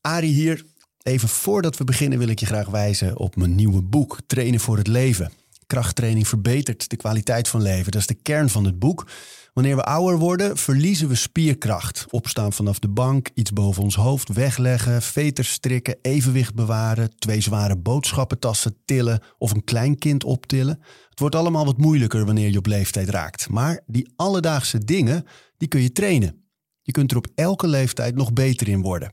Ari hier. Even voordat we beginnen wil ik je graag wijzen op mijn nieuwe boek Trainen voor het leven. Krachttraining verbetert de kwaliteit van leven. Dat is de kern van het boek. Wanneer we ouder worden, verliezen we spierkracht. Opstaan vanaf de bank, iets boven ons hoofd wegleggen, veters strikken, evenwicht bewaren, 2 zware boodschappentassen tillen of een kleinkind optillen. Het wordt allemaal wat moeilijker wanneer je op leeftijd raakt. Maar die alledaagse dingen, die kun je trainen. Je kunt er op elke leeftijd nog beter in worden.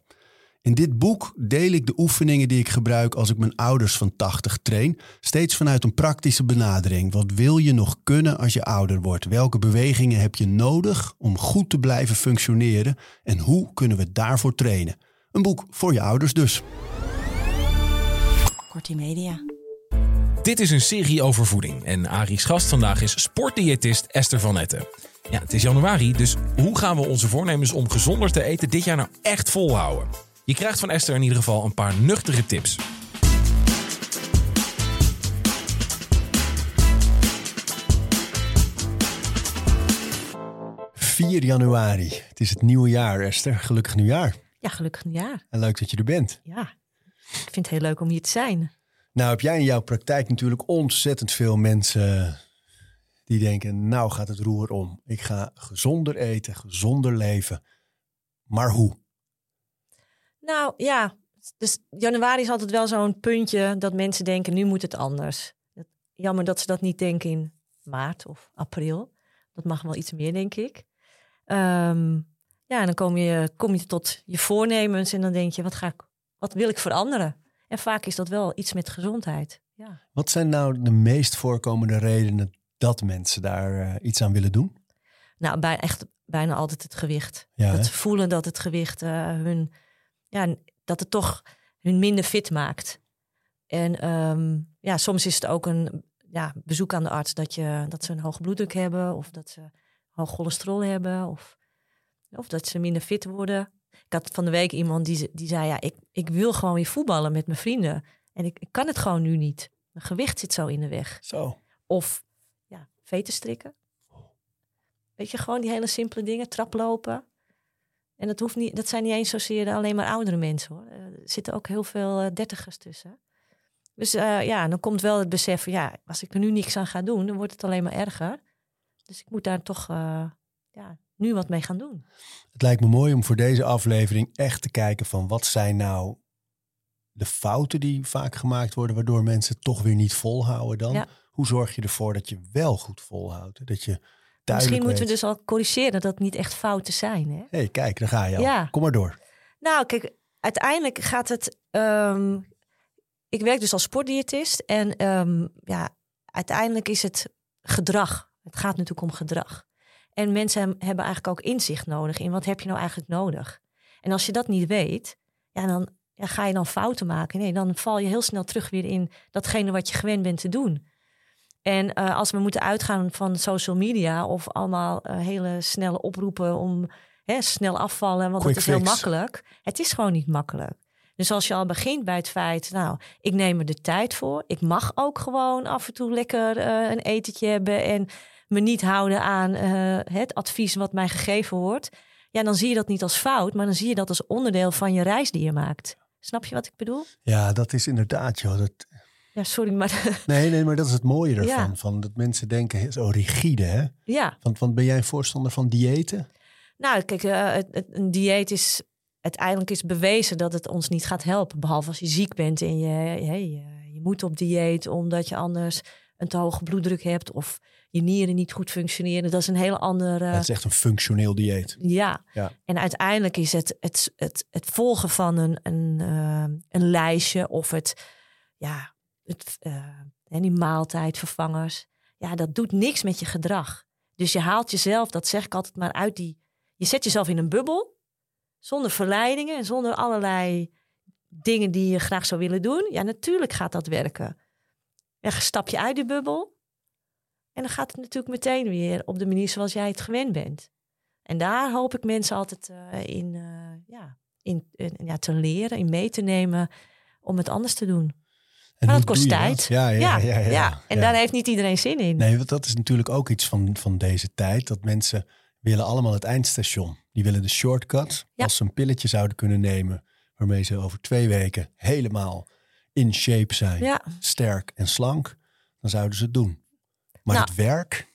In dit boek deel ik de oefeningen die ik gebruik als ik mijn ouders van 80 train. Steeds vanuit een praktische benadering. Wat wil je nog kunnen als je ouder wordt? Welke bewegingen heb je nodig om goed te blijven functioneren? En hoe kunnen we daarvoor trainen? Een boek voor je ouders dus. Kortie Media. Dit is een serie over voeding. En Ari's gast vandaag is sportdiëtist Esther van Etten. Ja, het is januari, dus hoe gaan we onze voornemens om gezonder te eten dit jaar nou echt volhouden? Je krijgt van Esther in ieder geval een paar nuchtere tips. Januari 4. Het is het nieuwe jaar, Esther. Gelukkig nieuwjaar. Ja, gelukkig nieuwjaar. En leuk dat je er bent. Ja, ik vind het heel leuk om hier te zijn. Nou heb jij in jouw praktijk natuurlijk ontzettend veel mensen die denken, nou gaat het roer om. Ik ga gezonder eten, gezonder leven. Maar hoe? Nou ja, dus januari is altijd wel zo'n puntje dat mensen denken, nu moet het anders. Jammer dat ze dat niet denken in maart of april. Dat mag wel iets meer, denk ik. En dan kom je tot je voornemens en dan denk je, wat wil ik veranderen? En vaak is dat wel iets met gezondheid. Ja. Wat zijn nou de meest voorkomende redenen dat mensen daar iets aan willen doen? Nou, bijna altijd het gewicht. Ja, dat ze voelen dat het gewicht hun... Ja, dat het toch hun minder fit maakt. En soms is het ook een bezoek aan de arts dat ze een hoge bloeddruk hebben of dat ze hoog cholesterol hebben of dat ze minder fit worden. Ik had van de week iemand die zei, ik wil gewoon weer voetballen met mijn vrienden. En ik kan het gewoon nu niet. Mijn gewicht zit zo in de weg. Zo. Of veters strikken. Weet je, gewoon die hele simpele dingen, traplopen. En dat hoeft niet, dat zijn niet eens zozeer alleen maar oudere mensen, hoor. Er zitten ook heel veel dertigers tussen. Dus dan komt wel het besef van, als ik er nu niks aan ga doen, dan wordt het alleen maar erger. Dus ik moet daar toch nu wat mee gaan doen. Het lijkt me mooi om voor deze aflevering echt te kijken van wat zijn nou de fouten die vaak gemaakt worden, waardoor mensen toch weer niet volhouden dan. Ja. Hoe zorg je ervoor dat je wel goed volhoudt, dat je... Misschien moeten we dus al corrigeren dat het niet echt fouten zijn. Hé, kijk, daar ga je al. Ja. Kom maar door. Nou, kijk, uiteindelijk gaat het... ik werk dus als sportdiëtist. En uiteindelijk is het gedrag. Het gaat natuurlijk om gedrag. En mensen hebben eigenlijk ook inzicht nodig in wat heb je nou eigenlijk nodig. En als je dat niet weet, dan ga je dan fouten maken. Nee, dan val je heel snel terug weer in datgene wat je gewend bent te doen. En als we moeten uitgaan van social media of allemaal hele snelle oproepen om snel afvallen, want het is heel makkelijk. Het is gewoon niet makkelijk. Dus als je al begint bij het feit, nou, ik neem er de tijd voor. Ik mag ook gewoon af en toe lekker een etentje hebben en me niet houden aan het advies wat mij gegeven wordt. Ja, dan zie je dat niet als fout, maar dan zie je dat als onderdeel van je reis die je maakt. Snap je wat ik bedoel? Ja, dat is inderdaad, joh. Ja, sorry, maar... Nee, maar dat is het mooie ervan. Ja. Van dat mensen denken, zo rigide, hè? Ja. Want ben jij een voorstander van diëten? Nou, kijk, een dieet is... Uiteindelijk is bewezen dat het ons niet gaat helpen. Behalve als je ziek bent en je moet op dieet... omdat je anders een te hoge bloeddruk hebt... of je nieren niet goed functioneren. Dat is een hele andere... Het is echt een functioneel dieet. Ja. Ja. En uiteindelijk is het volgen van een lijstje... of die maaltijdvervangers. Ja, dat doet niks met je gedrag. Dus je haalt jezelf, dat zeg ik altijd maar uit je zet jezelf in een bubbel. Zonder verleidingen en zonder allerlei dingen die je graag zou willen doen. Ja, natuurlijk gaat dat werken. En stap je uit die bubbel. En dan gaat het natuurlijk meteen weer op de manier zoals jij het gewend bent. En daar hoop ik mensen altijd te leren, in mee te nemen om het anders te doen. En maar dat kost tijd. En daar heeft niet iedereen zin in. Nee, want dat is natuurlijk ook iets van deze tijd. Dat mensen willen allemaal het eindstation. Die willen de shortcuts. Ja. Als ze een pilletje zouden kunnen nemen waarmee ze over 2 weken helemaal in shape zijn. Ja. Sterk en slank. Dan zouden ze het doen. Maar het werk...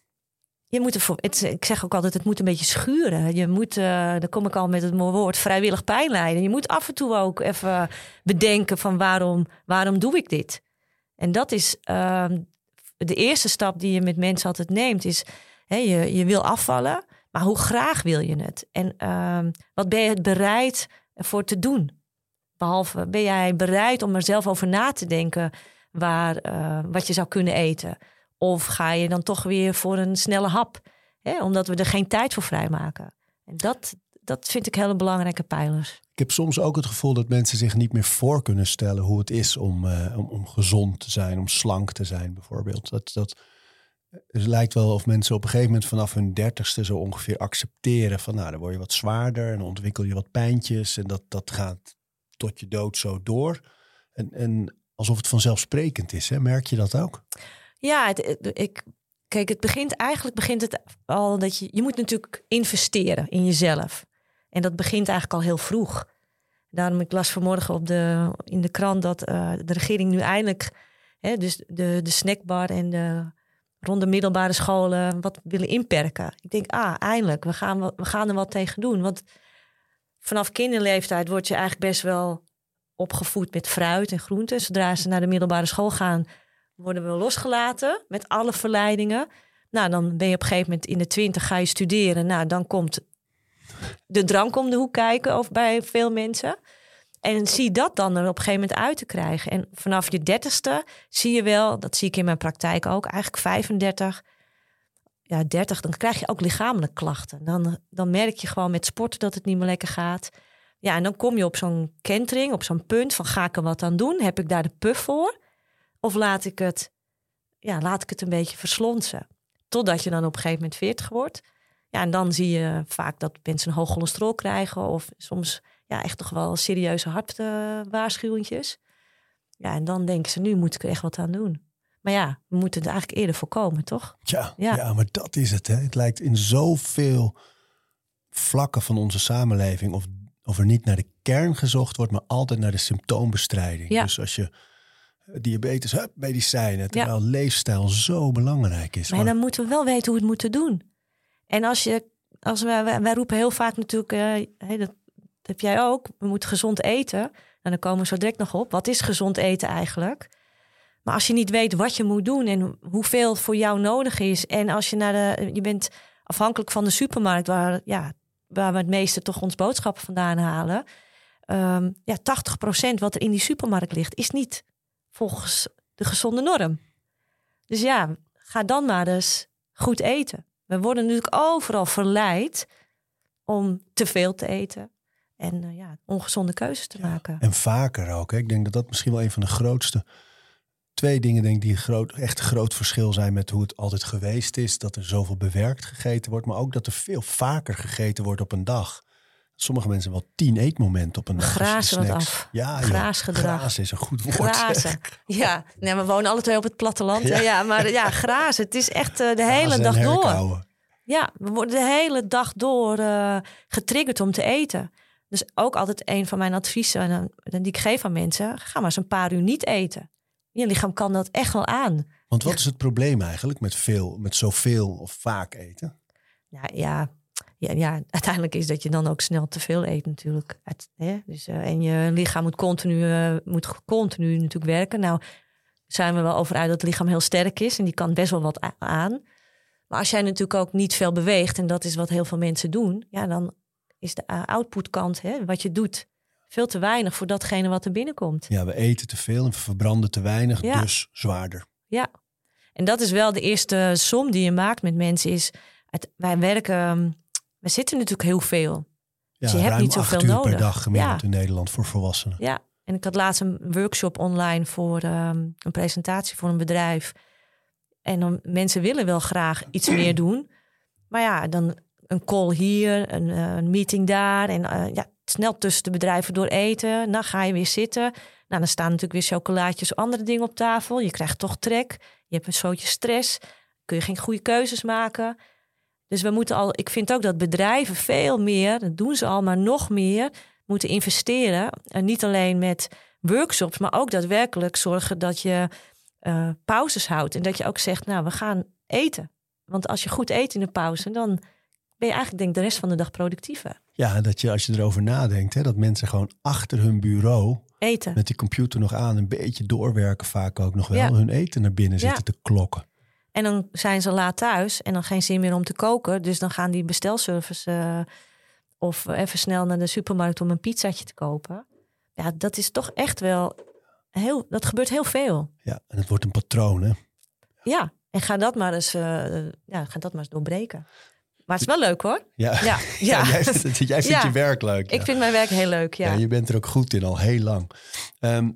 Je moet ik zeg ook altijd, het moet een beetje schuren. Je moet, daar kom ik al met het mooie woord, vrijwillig pijn lijden. Je moet af en toe ook even bedenken van waarom doe ik dit? En dat is de eerste stap die je met mensen altijd neemt. Is je wil afvallen, maar hoe graag wil je het? En wat ben je bereid voor te doen? Behalve, ben jij bereid om er zelf over na te denken wat je zou kunnen eten? Of ga je dan toch weer voor een snelle hap? Hè? Omdat we er geen tijd voor vrijmaken. En dat vind ik hele belangrijke pijlers. Ik heb soms ook het gevoel dat mensen zich niet meer voor kunnen stellen hoe het is om gezond te zijn, om slank te zijn bijvoorbeeld. Het lijkt wel of mensen op een gegeven moment vanaf hun 30ste zo ongeveer accepteren van nou, dan word je wat zwaarder en ontwikkel je wat pijntjes en dat gaat tot je dood zo door. En alsof het vanzelfsprekend is, hè? Merk je dat ook? Ja, het begint al dat je moet natuurlijk investeren in jezelf. En dat begint eigenlijk al heel vroeg. Daarom, ik las vanmorgen in de krant dat de regering nu eindelijk... dus de snackbar en de ronde middelbare scholen wat willen inperken. Ik denk, eindelijk, we gaan er wat tegen doen. Want vanaf kinderleeftijd word je eigenlijk best wel opgevoed met fruit en groenten. Zodra ze naar de middelbare school gaan... worden we losgelaten met alle verleidingen. Nou, dan ben je op een gegeven moment in de 20, ga je studeren. Nou, dan komt de drank om de hoek kijken, of bij veel mensen. En zie dat dan er op een gegeven moment uit te krijgen. En vanaf je 30ste zie je wel, dat zie ik in mijn praktijk ook, eigenlijk 35, 30, dan krijg je ook lichamelijke klachten. Dan merk je gewoon met sporten dat het niet meer lekker gaat. Ja, en dan kom je op zo'n kentering, op zo'n punt van ga ik er wat aan doen? Heb ik daar de puf voor? Of laat ik het een beetje verslonsen. Totdat je dan op een gegeven moment 40 wordt. Ja, en dan zie je vaak dat mensen een hoog cholesterol krijgen. Of soms echt toch wel serieuze hartwaarschuwingjes. Ja, en dan denken ze, nu moet ik er echt wat aan doen. Maar ja, we moeten het eigenlijk eerder voorkomen, toch? Ja, maar dat is het. Hè? Het lijkt in zoveel vlakken van onze samenleving... Of er niet naar de kern gezocht wordt, maar altijd naar de symptoombestrijding. Ja. Dus als je... diabetes, medicijnen, terwijl leefstijl zo belangrijk is. Maar dan moeten we wel weten hoe we het moeten doen. En wij roepen heel vaak natuurlijk, dat heb jij ook, we moeten gezond eten. En dan komen we zo direct nog op, wat is gezond eten eigenlijk? Maar als je niet weet wat je moet doen en hoeveel voor jou nodig is... en als je je bent afhankelijk van de supermarkt... waar we het meeste toch ons boodschappen vandaan halen... 80% wat er in die supermarkt ligt is niet... volgens de gezonde norm. Dus ga dan maar eens goed eten. We worden natuurlijk overal verleid om te veel te eten. En ongezonde keuzes te maken. En vaker ook. Hè? Ik denk dat misschien wel een van de grootste... twee dingen denk ik die echt groot verschil zijn... met hoe het altijd geweest is. Dat er zoveel bewerkt gegeten wordt. Maar ook dat er veel vaker gegeten wordt op een dag. Sommige mensen wel 10 eetmomenten op een dag. Grazen wat af. Ja, graasgedrag. Grazen is een goed woord. Grazen. Ja, nee, we wonen alle twee op het platteland. Ja. Maar grazen. Het is echt de hele dag door. Ja, we worden de hele dag door getriggerd om te eten. Dus ook altijd een van mijn adviezen die ik geef aan mensen... ga maar eens een paar uur niet eten. Je lichaam kan dat echt wel aan. Want wat is het probleem eigenlijk met zoveel of vaak eten? Ja, uiteindelijk is dat je dan ook snel te veel eet natuurlijk. En je lichaam moet continu natuurlijk werken. Nou zijn we wel over uit dat het lichaam heel sterk is. En die kan best wel wat aan. Maar als jij natuurlijk ook niet veel beweegt... en dat is wat heel veel mensen doen... ja, dan is de outputkant, wat je doet... veel te weinig voor datgene wat er binnenkomt. Ja, we eten te veel en we verbranden te weinig. Ja. Dus zwaarder. Ja, en dat is wel de eerste som die je maakt met mensen is... wij werken... We zitten natuurlijk heel veel. Dus je hebt niet zoveel nodig. Ruim 8 uur per dag gemiddeld in Nederland voor volwassenen. Ja, En ik had laatst een workshop online voor een presentatie voor een bedrijf. En dan, mensen willen wel graag iets meer doen. Maar ja, dan een call hier, een meeting daar. En snel tussen de bedrijven door eten. Dan ga je weer zitten. Nou, dan staan natuurlijk weer chocolaatjes, andere dingen op tafel. Je krijgt toch trek. Je hebt een zootje stress. Kun je geen goede keuzes maken. Dus we moeten al... Ik vind ook dat bedrijven veel meer, dat doen ze al, maar nog meer moeten investeren. En niet alleen met workshops, maar ook daadwerkelijk zorgen dat je pauzes houdt. En dat je ook zegt, nou, we gaan eten. Want als je goed eet in de pauze, dan ben je eigenlijk de rest van de dag productiever. Ja, dat je als je erover nadenkt, hè, dat mensen gewoon achter hun bureau eten. Met die computer nog aan, een beetje doorwerken vaak ook nog wel. Ja. Hun eten naar binnen zitten te klokken. En dan zijn ze laat thuis en dan geen zin meer om te koken. Dus dan gaan die bestelservice of even snel naar de supermarkt om een pizzaatje te kopen. Ja, dat is toch echt wel heel... Dat gebeurt heel veel. Ja, en het wordt een patroon, hè? Ja, en ga dat maar eens doorbreken. Maar het is wel leuk, hoor. Ja. Jij vindt je werk leuk. Ja. Ik vind mijn werk heel leuk, ja. Je bent er ook goed in, al heel lang. Want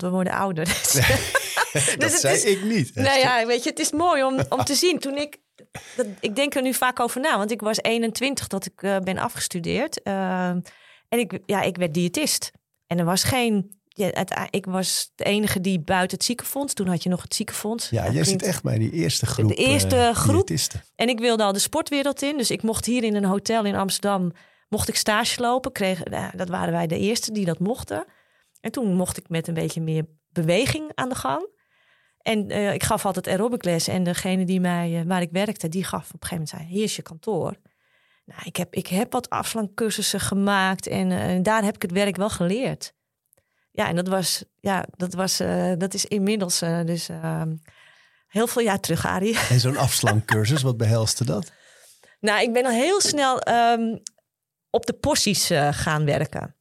we worden ouder. Dat zei ik niet. Nou ja, weet je, het is mooi om te zien. Toen ik denk er nu vaak over na, want ik was 21 dat ik ben afgestudeerd. En ik werd diëtist. En er was geen... ik was de enige die buiten het ziekenfonds... Toen had je nog het ziekenfonds. Ja, jij zit echt bij die eerste groep. De eerste groep. Diëtisten. En ik wilde al de sportwereld in. Dus ik mocht hier in een hotel in Amsterdam... mocht ik stage lopen. Dat waren wij de eerste die dat mochten. En toen mocht ik met een beetje meer beweging aan de gang. En ik gaf altijd aerobicles. En degene die waar ik werkte, die gaf op een gegeven moment... zei, hier is je kantoor. Nou, ik heb wat afslankcursussen gemaakt. En daar heb ik het werk wel geleerd. Ja, en dat is inmiddels heel veel jaar terug, Ari. En zo'n afslankcursus, wat behelste dat? Nou, ik ben al heel snel op de porties gaan werken.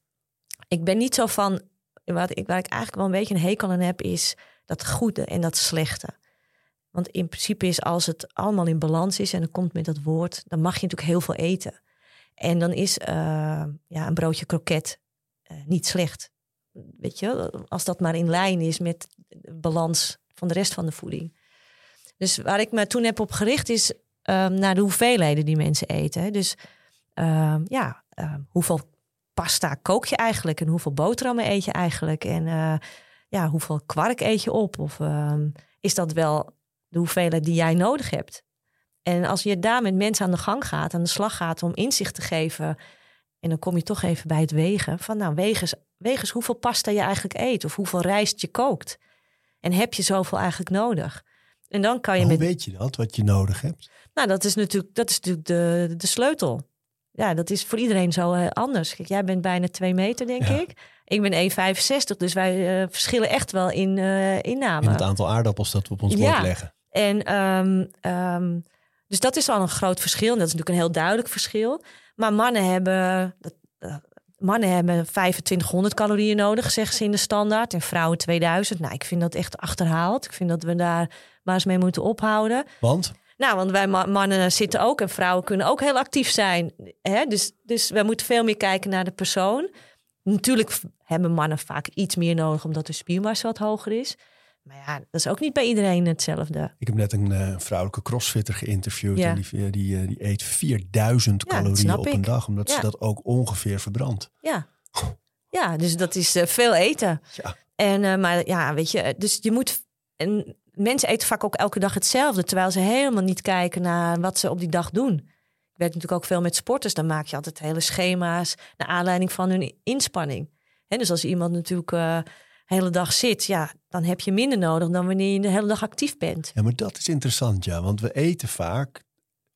Ik ben niet zo van, waar ik eigenlijk wel een beetje een hekel aan heb... is dat goede en dat slechte. Want in principe is als het allemaal in balans is... en dan komt met dat woord, dan mag je natuurlijk heel veel eten. En dan is een broodje kroket niet slecht... Weet je, als dat maar in lijn is met de balans van de rest van de voeding. Dus waar ik me toen heb op gericht is naar de hoeveelheden die mensen eten. Dus hoeveel pasta kook je eigenlijk en hoeveel boterhammen eet je eigenlijk? En hoeveel kwark eet je op? Of is dat wel de hoeveelheid die jij nodig hebt? En als je daar met mensen aan de gang gaat, aan de slag gaat om inzicht te geven... en dan kom je toch even bij het wegen van nou wegens hoeveel pasta je eigenlijk eet... of hoeveel rijst je kookt. En heb je zoveel eigenlijk nodig? En dan kan je hoe weet je dat, wat je nodig hebt? Nou, dat is natuurlijk de sleutel. Ja, dat is voor iedereen zo anders. Kijk, jij bent bijna 2 meter, denk ik. Ik ben 1,65, dus wij verschillen echt wel in inname. In het aantal aardappels dat we op ons bord leggen. En dus dat is al een groot verschil. En dat is natuurlijk een heel duidelijk verschil. Maar mannen hebben 2500 calorieën nodig, zeggen ze in de standaard. En vrouwen 2000. Nou, ik vind dat echt achterhaald. Ik vind dat we daar maar eens mee moeten ophouden. Want? Nou, want wij mannen zitten ook en vrouwen kunnen ook heel actief zijn. Hè? Dus we moeten veel meer kijken naar de persoon. Natuurlijk hebben mannen vaak iets meer nodig... omdat de spiermassa wat hoger is. Maar ja, dat is ook niet bij iedereen hetzelfde. Ik heb net een vrouwelijke crossfitter geïnterviewd. Ja. En die eet 4000 calorieën op een dag. Omdat ze dat ook ongeveer verbrandt. Ja, dus dat is veel eten. Ja. En, maar ja, weet je, dus je moet... En mensen eten vaak ook elke dag hetzelfde. Terwijl ze helemaal niet kijken naar wat ze op die dag doen. Ik werk natuurlijk ook veel met sporters. Dan maak je altijd hele schema's naar aanleiding van hun inspanning. He, dus als iemand natuurlijk... de hele dag zit, dan heb je minder nodig dan wanneer je de hele dag actief bent. Ja, maar dat is interessant, want we eten vaak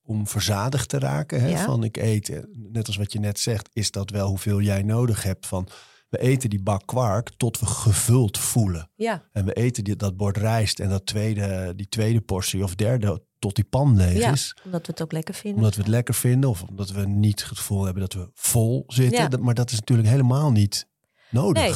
om verzadigd te raken. Hè? Ja. Van ik eet, net als wat je net zegt, is dat wel hoeveel jij nodig hebt. Van we eten die bak kwark tot we gevuld voelen. Ja. En we eten dat bord rijst en die tweede portie of derde tot die pan leeg is. Omdat we het ook lekker vinden. Omdat we het lekker vinden of omdat we niet het gevoel hebben dat we vol zitten. Ja. Maar dat is natuurlijk helemaal niet nodig. Nee.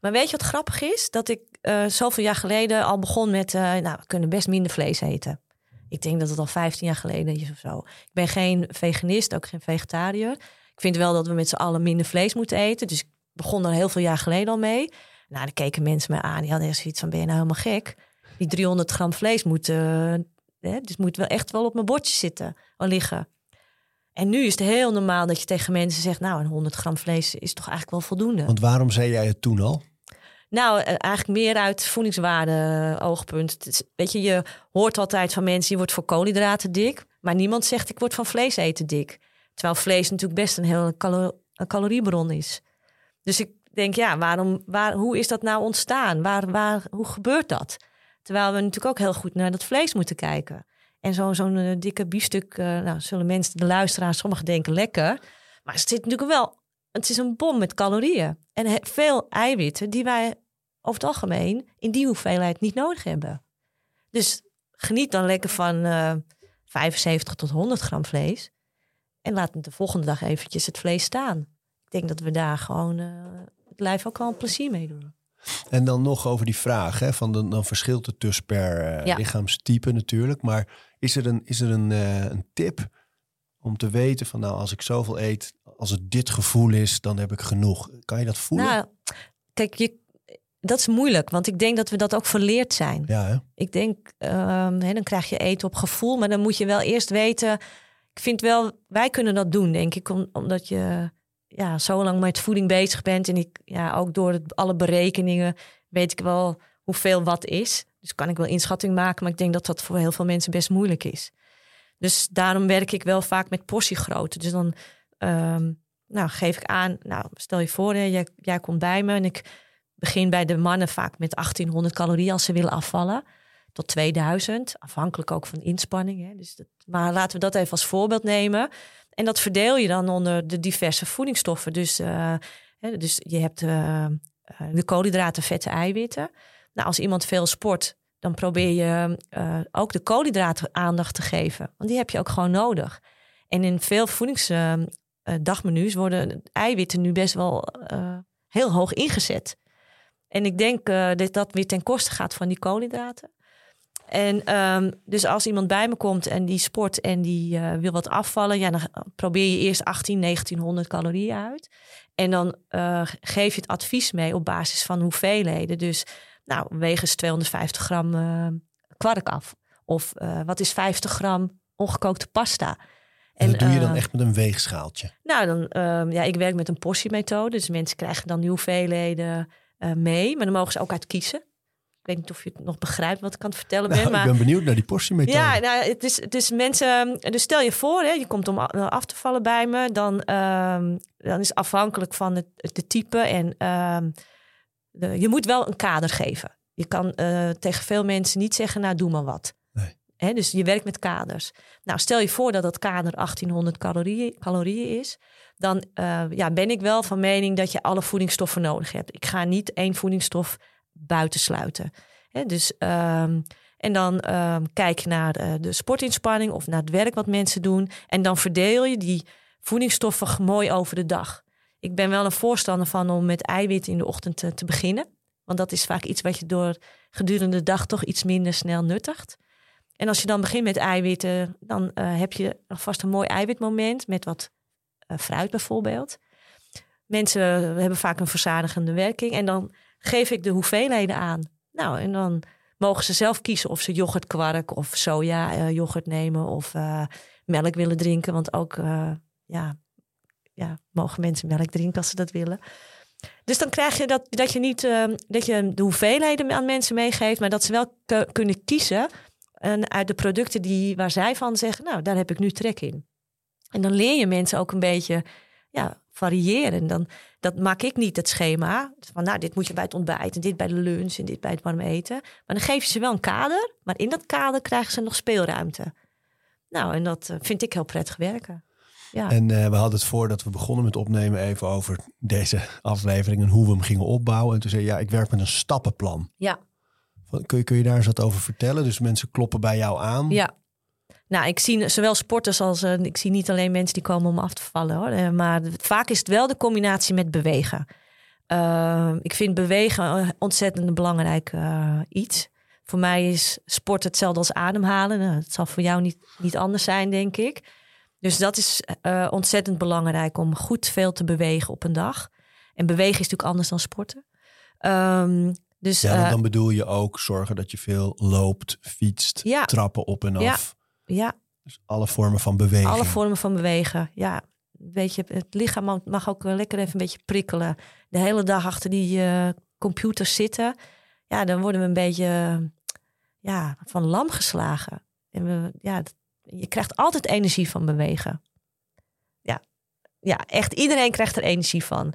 Maar weet je wat grappig is? Dat ik zoveel jaar geleden al begon met... we kunnen best minder vlees eten. Ik denk dat het al 15 jaar geleden is of zo. Ik ben geen veganist, ook geen vegetariër. Ik vind wel dat we met z'n allen minder vlees moeten eten. Dus ik begon daar heel veel jaar geleden al mee. Nou, dan keken mensen me aan. Die hadden echt zoiets van, ben je nou helemaal gek? Die 300 gram vlees moet... dus moet wel echt wel op mijn bordje zitten, al liggen. En nu is het heel normaal dat je tegen mensen zegt... nou, een 100 gram vlees is toch eigenlijk wel voldoende. Want waarom zei jij het toen al? Nou, eigenlijk meer uit voedingswaarde oogpunt. Dus, weet je, je hoort altijd van mensen... je wordt voor koolhydraten dik. Maar niemand zegt, ik word van vlees eten dik. Terwijl vlees natuurlijk best een hele caloriebron is. Dus ik denk, ja, hoe is dat nou ontstaan? Hoe gebeurt dat? Terwijl we natuurlijk ook heel goed naar dat vlees moeten kijken. En zo'n dikke biefstuk, zullen mensen, de luisteraars, sommigen denken lekker. Maar het zit natuurlijk wel, het is een bom met calorieën. En veel eiwitten die wij over het algemeen in die hoeveelheid niet nodig hebben. Dus geniet dan lekker van 75 tot 100 gram vlees. En laat de volgende dag eventjes het vlees staan. Ik denk dat we daar gewoon het lijf ook wel een plezier mee doen. En dan nog over die vraag, hè, van dan verschilt het dus per lichaamstype natuurlijk. Maar is er een tip om te weten van nou, als ik zoveel eet, als het dit gevoel is, dan heb ik genoeg. Kan je dat voelen? Nou, kijk, dat is moeilijk, want ik denk dat we dat ook verleerd zijn. Ja, hè? Ik denk, dan krijg je eten op gevoel, maar dan moet je wel eerst weten... Ik vind wel, wij kunnen dat doen, denk ik, omdat je... Ja, zo lang met voeding bezig bent. En ik, ook door alle berekeningen weet ik wel hoeveel wat is. Dus kan ik wel inschatting maken. Maar ik denk dat dat voor heel veel mensen best moeilijk is. Dus daarom werk ik wel vaak met portiegrootte. Dus dan geef ik aan. Nou, stel je voor, hè, jij komt bij me. En ik begin bij de mannen vaak met 1800 calorieën als ze willen afvallen. Tot 2000. Afhankelijk ook van inspanning. Hè. Dus maar laten we dat even als voorbeeld nemen. En dat verdeel je dan onder de diverse voedingsstoffen. Dus je hebt de koolhydraten, vetten, eiwitten. Nou, als iemand veel sport, dan probeer je ook de koolhydraten aandacht te geven. Want die heb je ook gewoon nodig. En in veel voedingsdagmenu's worden eiwitten nu best wel heel hoog ingezet. En ik denk dat dat weer ten koste gaat van die koolhydraten. En dus als iemand bij me komt en die sport en die wil wat afvallen... Ja, dan probeer je eerst 1900 calorieën uit. En dan geef je het advies mee op basis van hoeveelheden. Dus nou, weeg eens 250 gram kwark af. Of wat is 50 gram ongekookte pasta? En dat doe je dan echt met een weegschaaltje? Nou, dan, ik werk met een portiemethode. Dus mensen krijgen dan die hoeveelheden mee. Maar dan mogen ze ook uit kiezen. Ik weet niet of je het nog begrijpt wat ik aan het vertellen ben. Maar... Ik ben benieuwd naar die portiemethode. Ja, nou, het is mensen... Dus stel je voor, hè, je komt om af te vallen bij me. Dan is afhankelijk van de type. En je moet wel een kader geven. Je kan tegen veel mensen niet zeggen, nou, doe maar wat. Nee. Hè, dus je werkt met kaders. Nou, stel je voor dat dat kader 1800 calorieën is. Dan ben ik wel van mening dat je alle voedingsstoffen nodig hebt. Ik ga niet één voedingsstof... buitensluiten. Dus, en dan kijk je naar de sportinspanning of naar het werk wat mensen doen. En dan verdeel je die voedingsstoffen mooi over de dag. Ik ben wel een voorstander van om met eiwit in de ochtend te beginnen. Want dat is vaak iets wat je door gedurende de dag toch iets minder snel nuttigt. En als je dan begint met eiwitten, dan heb je alvast een mooi eiwitmoment met wat fruit bijvoorbeeld. Mensen hebben vaak een verzadigende werking en dan geef ik de hoeveelheden aan. Nou, en dan mogen ze zelf kiezen of ze yoghurtkwark of soja yoghurt nemen of melk willen drinken. Want ook mogen mensen melk drinken als ze dat willen. Dus dan krijg je dat je niet dat je de hoeveelheden aan mensen meegeeft, maar dat ze wel kunnen kiezen uit de producten waar zij van zeggen, nou, daar heb ik nu trek in. En dan leer je mensen ook een beetje variëren. Dat maak ik niet, het schema. Van, nou, dit moet je bij het ontbijt en dit bij de lunch en dit bij het warm eten. Maar dan geef je ze wel een kader. Maar in dat kader krijgen ze nog speelruimte. Nou, en dat vind ik heel prettig werken. Ja. En we hadden het voordat we begonnen met opnemen even over deze aflevering en hoe we hem gingen opbouwen. En toen zei je, ik werk met een stappenplan. Ja. Kun je daar eens wat over vertellen? Dus mensen kloppen bij jou aan. Ja. Nou, ik zie zowel sporters als... ik zie niet alleen mensen die komen om af te vallen, hoor. Maar vaak is het wel de combinatie met bewegen. Ik vind bewegen ontzettend belangrijk iets. Voor mij is sport hetzelfde als ademhalen. Het zal voor jou niet anders zijn, denk ik. Dus dat is ontzettend belangrijk om goed veel te bewegen op een dag. En bewegen is natuurlijk anders dan sporten. Dus, ja, dan bedoel je ook zorgen dat je veel loopt, fietst, trappen op en af. Ja. Dus alle vormen van bewegen. Alle vormen van bewegen, ja. Weet je, het lichaam mag ook lekker even een beetje prikkelen. De hele dag achter die computer zitten. Ja, dan worden we een beetje van lam geslagen. En je krijgt altijd energie van bewegen. Ja, echt iedereen krijgt er energie van.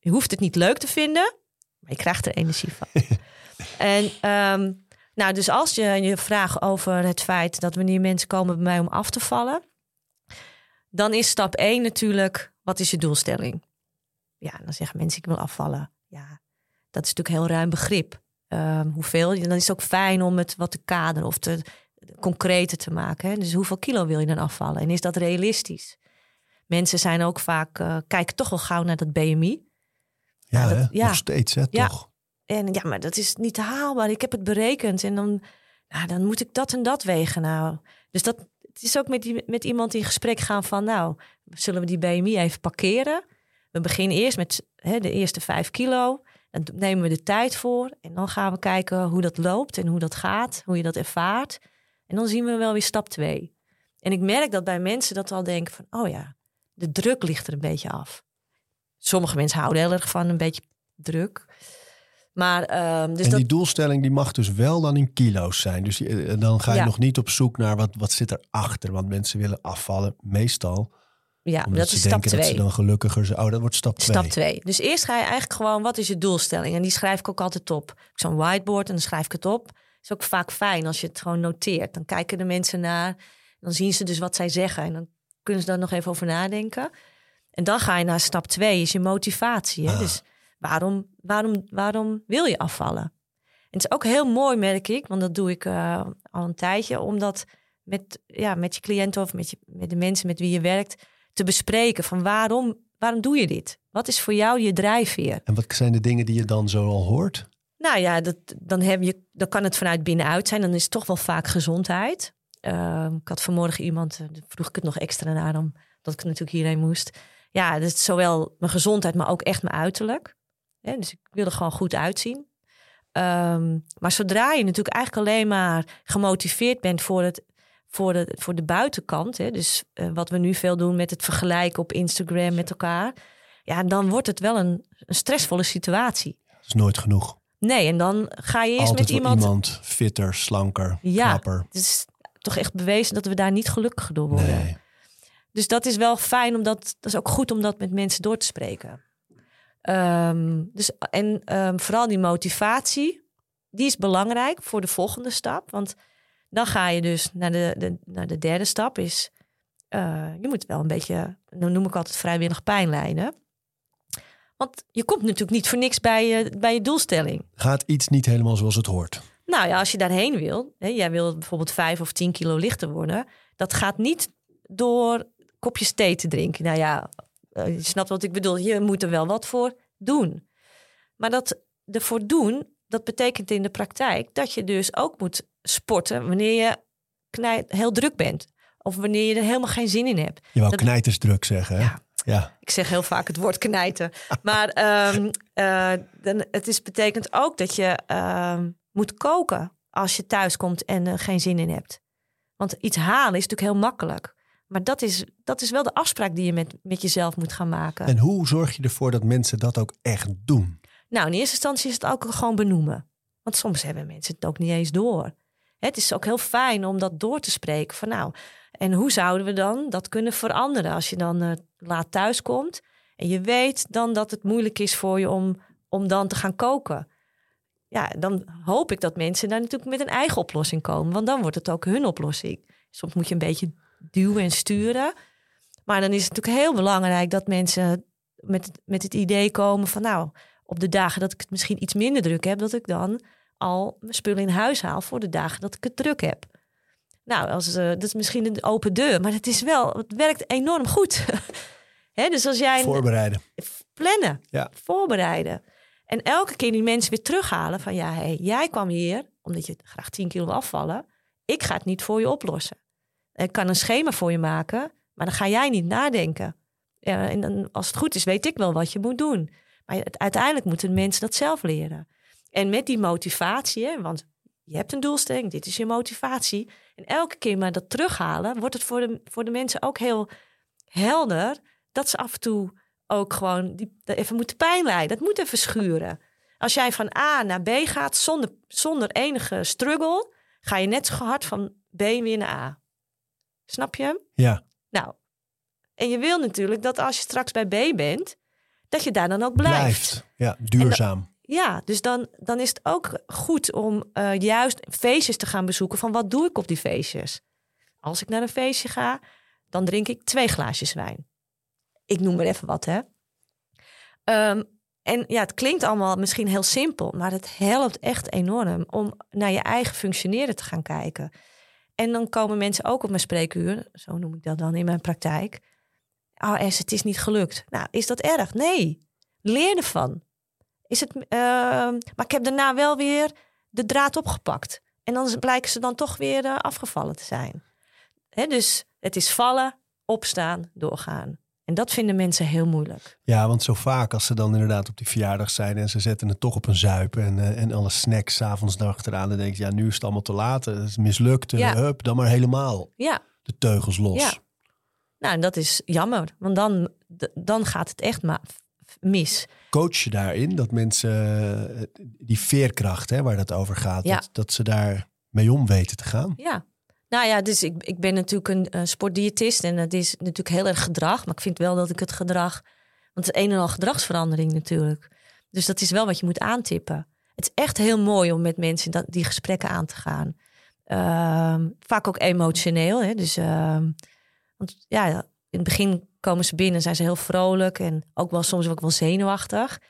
Je hoeft het niet leuk te vinden, maar je krijgt er energie van. En dus als je vraagt over het feit dat wanneer mensen komen bij mij om af te vallen, dan is stap 1 natuurlijk, wat is je doelstelling? Ja, dan zeggen mensen, ik wil afvallen. Ja, dat is natuurlijk heel ruim begrip. Hoeveel? Dan is het ook fijn om het wat te kaderen of te concreter te maken. Hè? Dus hoeveel kilo wil je dan afvallen? En is dat realistisch? Mensen zijn ook vaak, kijken toch wel gauw naar dat BMI. Ja, nou, nog steeds, hè, toch? En, maar dat is niet haalbaar. Ik heb het berekend en dan moet ik dat en dat wegen. Nou. Dus dat, het is ook met iemand in gesprek gaan van, nou, zullen we die BMI even parkeren? We beginnen eerst met de eerste 5 kilo. Dan nemen we de tijd voor. En dan gaan we kijken hoe dat loopt en hoe dat gaat, hoe je dat ervaart. En dan zien we wel weer stap 2. En ik merk dat bij mensen dat al denken van, oh ja, de druk ligt er een beetje af. Sommige mensen houden heel erg van een beetje druk. Maar, dus en die doelstelling die mag dus wel dan in kilo's zijn. Dus dan ga je nog niet op zoek naar wat zit erachter. Want mensen willen afvallen, meestal. Ja, omdat dat ze is denken stap 2. Dat ze dan gelukkiger zijn. Oh, dat wordt stap 2. Stap 2. Dus eerst ga je eigenlijk gewoon, wat is je doelstelling? En die schrijf ik ook altijd op. Ik heb zo'n whiteboard en dan schrijf ik het op. Het is ook vaak fijn als je het gewoon noteert. Dan kijken de mensen naar. Dan zien ze dus wat zij zeggen. En dan kunnen ze daar nog even over nadenken. En dan ga je naar stap 2, is je motivatie. Hè? Dus waarom wil je afvallen? En het is ook heel mooi, merk ik, want dat doe ik al een tijdje, om dat met je cliënten of met de mensen met wie je werkt te bespreken. Van waarom doe je dit? Wat is voor jou je drijfveer? En wat zijn de dingen die je dan zo al hoort? Nou ja, dan kan het vanuit binnenuit zijn. Dan is het toch wel vaak gezondheid. Ik had vanmorgen iemand, vroeg ik het nog extra naar, omdat ik natuurlijk hierheen moest. Ja, dat is zowel mijn gezondheid, maar ook echt mijn uiterlijk. Ja, dus ik wil er gewoon goed uitzien. Maar zodra je natuurlijk eigenlijk alleen maar gemotiveerd bent voor de buitenkant. Hè, dus wat we nu veel doen met het vergelijken op Instagram met elkaar. Ja, dan wordt het wel een stressvolle situatie. Dat is nooit genoeg. Nee, en dan ga je eerst altijd met iemand fitter, slanker, knapper. Dus toch echt bewezen dat we daar niet gelukkig door worden. Nee. Dus dat is wel fijn, dat is ook goed om dat met mensen door te spreken. Vooral die motivatie, die is belangrijk voor de volgende stap. Want dan ga je dus naar de derde stap. Is je moet wel een beetje, dan noem ik altijd vrijwillig pijnlijnen. Want je komt natuurlijk niet voor niks bij je doelstelling. Gaat iets niet helemaal zoals het hoort? Nou ja, als je daarheen wil. Hè, jij wil bijvoorbeeld 5 of 10 kilo lichter worden. Dat gaat niet door kopjes thee te drinken. Nou ja, je snapt wat ik bedoel. Je moet er wel wat voor doen. Maar dat ervoor doen, dat betekent in de praktijk dat je dus ook moet sporten wanneer je heel druk bent. Of wanneer je er helemaal geen zin in hebt. Je wou knijtersdruk zeggen, hè? Ja. Ik zeg heel vaak het woord knijten. Maar het betekent ook dat je moet koken als je thuis komt en er geen zin in hebt. Want iets halen is natuurlijk heel makkelijk. Maar dat is wel de afspraak die je met jezelf moet gaan maken. En hoe zorg je ervoor dat mensen dat ook echt doen? Nou, in eerste instantie is het ook gewoon benoemen. Want soms hebben mensen het ook niet eens door. Het is ook heel fijn om dat door te spreken. Van nou, en hoe zouden we dan dat kunnen veranderen? Als je dan laat thuis komt en je weet dan dat het moeilijk is voor je om dan te gaan koken. Ja, dan hoop ik dat mensen daar natuurlijk met een eigen oplossing komen. Want dan wordt het ook hun oplossing. Soms moet je een beetje duwen en sturen. Maar dan is het natuurlijk heel belangrijk dat mensen met het idee komen van nou, op de dagen dat ik het misschien iets minder druk heb, dat ik dan al mijn spullen in huis haal voor de dagen dat ik het druk heb. Nou, dat is misschien een open deur, maar het werkt enorm goed. Hè, dus als jij voorbereiden. Plannen, voorbereiden. En elke keer die mensen weer terughalen van ja, hey, jij kwam hier omdat je graag 10 kilo wil afvallen. Ik ga het niet voor je oplossen. Ik kan een schema voor je maken, maar dan ga jij niet nadenken. En dan, als het goed is, weet ik wel wat je moet doen. Maar uiteindelijk moeten mensen dat zelf leren. En met die motivatie, hè, want je hebt een doelstelling, dit is je motivatie. En elke keer maar dat terughalen, wordt het voor de mensen ook heel helder dat ze af en toe ook gewoon even moeten pijnlijden. Dat moet even schuren. Als jij van A naar B gaat zonder enige struggle, ga je net zo hard van B weer naar A. Snap je hem? Ja. Nou, en je wil natuurlijk dat als je straks bij B bent, dat je daar dan ook blijft. Ja, duurzaam. Dus dan is het ook goed om juist feestjes te gaan bezoeken van wat doe ik op die feestjes. Als ik naar een feestje ga, dan drink ik 2 glaasjes wijn. Ik noem maar even wat, hè. En ja, het klinkt allemaal misschien heel simpel, maar het helpt echt enorm om naar je eigen functioneren te gaan kijken. En dan komen mensen ook op mijn spreekuur, zo noem ik dat dan in mijn praktijk. Oh, Esther, het is niet gelukt. Nou, is dat erg? Nee, leer ervan. Maar ik heb daarna wel weer de draad opgepakt. En dan blijken ze dan toch weer afgevallen te zijn. Hè, dus het is vallen, opstaan, doorgaan. En dat vinden mensen heel moeilijk. Ja, want zo vaak als ze dan inderdaad op die verjaardag zijn en ze zetten het toch op een zuip en alle snacks 's avonds erachteraan, dan denk je, ja, nu is het allemaal te laat, het is mislukt, Hup, dan maar helemaal de teugels los. Ja. Nou, en dat is jammer, want dan gaat het echt maar mis. Coach je daarin dat mensen, die veerkracht, hè, waar dat over gaat, dat ze daar mee om weten te gaan? Ja. Nou ja, dus ik ben natuurlijk een sportdiëtist en dat is natuurlijk heel erg gedrag. Maar ik vind wel dat ik het gedrag... Want het is een en al gedragsverandering natuurlijk. Dus dat is wel wat je moet aantippen. Het is echt heel mooi om met mensen die gesprekken aan te gaan. Vaak ook emotioneel. Hè? Dus, want ja, in het begin komen ze binnen, zijn ze heel vrolijk. En ook wel soms ook wel zenuwachtig.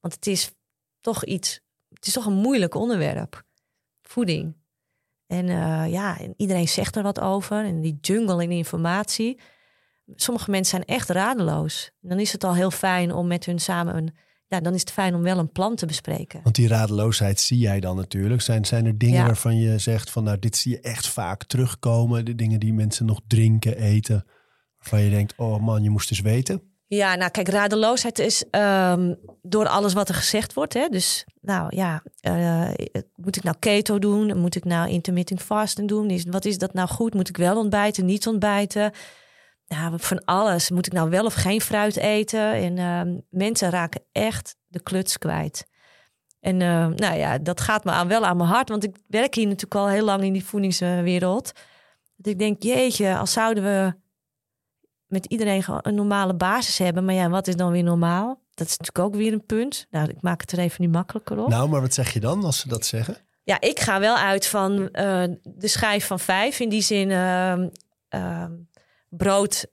Want het is toch iets... Het is toch een moeilijk onderwerp. Voeding. En en iedereen zegt er wat over. En die jungle in informatie. Sommige mensen zijn echt radeloos. En dan is het al heel fijn om met hun samen dan is het fijn om wel een plan te bespreken. Want die radeloosheid zie jij dan natuurlijk. Zijn er dingen waarvan je zegt van, nou, dit zie je echt vaak terugkomen. De dingen die mensen nog drinken, eten. Waarvan je denkt, oh man, je moest dus weten. Ja, nou kijk, radeloosheid is door alles wat er gezegd wordt. Hè? Dus nou ja, moet ik nou keto doen? Moet ik nou intermittent fasting doen? Wat is dat nou goed? Moet ik wel ontbijten, niet ontbijten? Nou, van alles. Moet ik nou wel of geen fruit eten? En mensen raken echt de kluts kwijt. En dat gaat me wel aan mijn hart. Want ik werk hier natuurlijk al heel lang in die voedingswereld. Dat ik denk, jeetje, als zouden we met iedereen een normale basis hebben. Maar ja, wat is dan weer normaal? Dat is natuurlijk ook weer een punt. Nou, ik maak het er even niet makkelijker op. Nou, maar wat zeg je dan als ze dat zeggen? Ja, ik ga wel uit van de schijf van 5. In die zin, brood,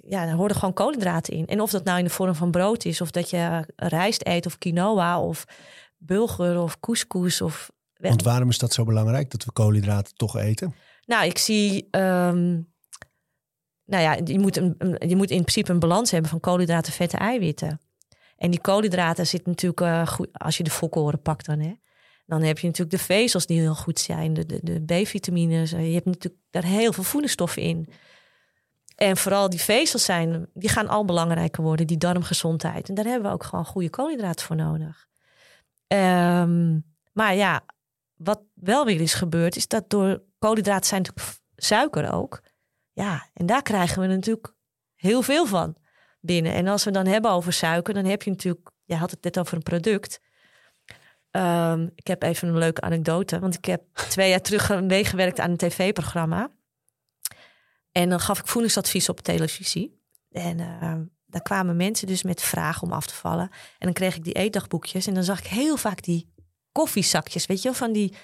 daar horen gewoon koolhydraten in. En of dat nou in de vorm van brood is, of dat je rijst eet, of quinoa, of bulgur, of couscous. Want waarom is dat zo belangrijk, dat we koolhydraten toch eten? Nou, ik zie... je moet in principe een balans hebben van koolhydraten, vetten, eiwitten. En die koolhydraten zitten natuurlijk goed, als je de volkoren pakt dan. Hè, dan heb je natuurlijk de vezels die heel goed zijn, de B-vitamines. Je hebt natuurlijk daar heel veel voedingsstoffen in. En vooral die vezels die gaan al belangrijker worden, die darmgezondheid. En daar hebben we ook gewoon goede koolhydraten voor nodig. Maar ja, wat wel weer is gebeurd, is dat door koolhydraten zijn natuurlijk suiker ook. Ja, en daar krijgen we natuurlijk heel veel van binnen. En als we dan hebben over suiker, dan heb je natuurlijk... Jij had het net over een product. Ik heb even een leuke anekdote. Want ik heb 2 jaar terug meegewerkt aan een tv-programma. En dan gaf ik voedingsadvies op televisie. En daar kwamen mensen dus met vragen om af te vallen. En dan kreeg ik die eetdagboekjes. En dan zag ik heel vaak die koffiezakjes. Weet je wel, van die...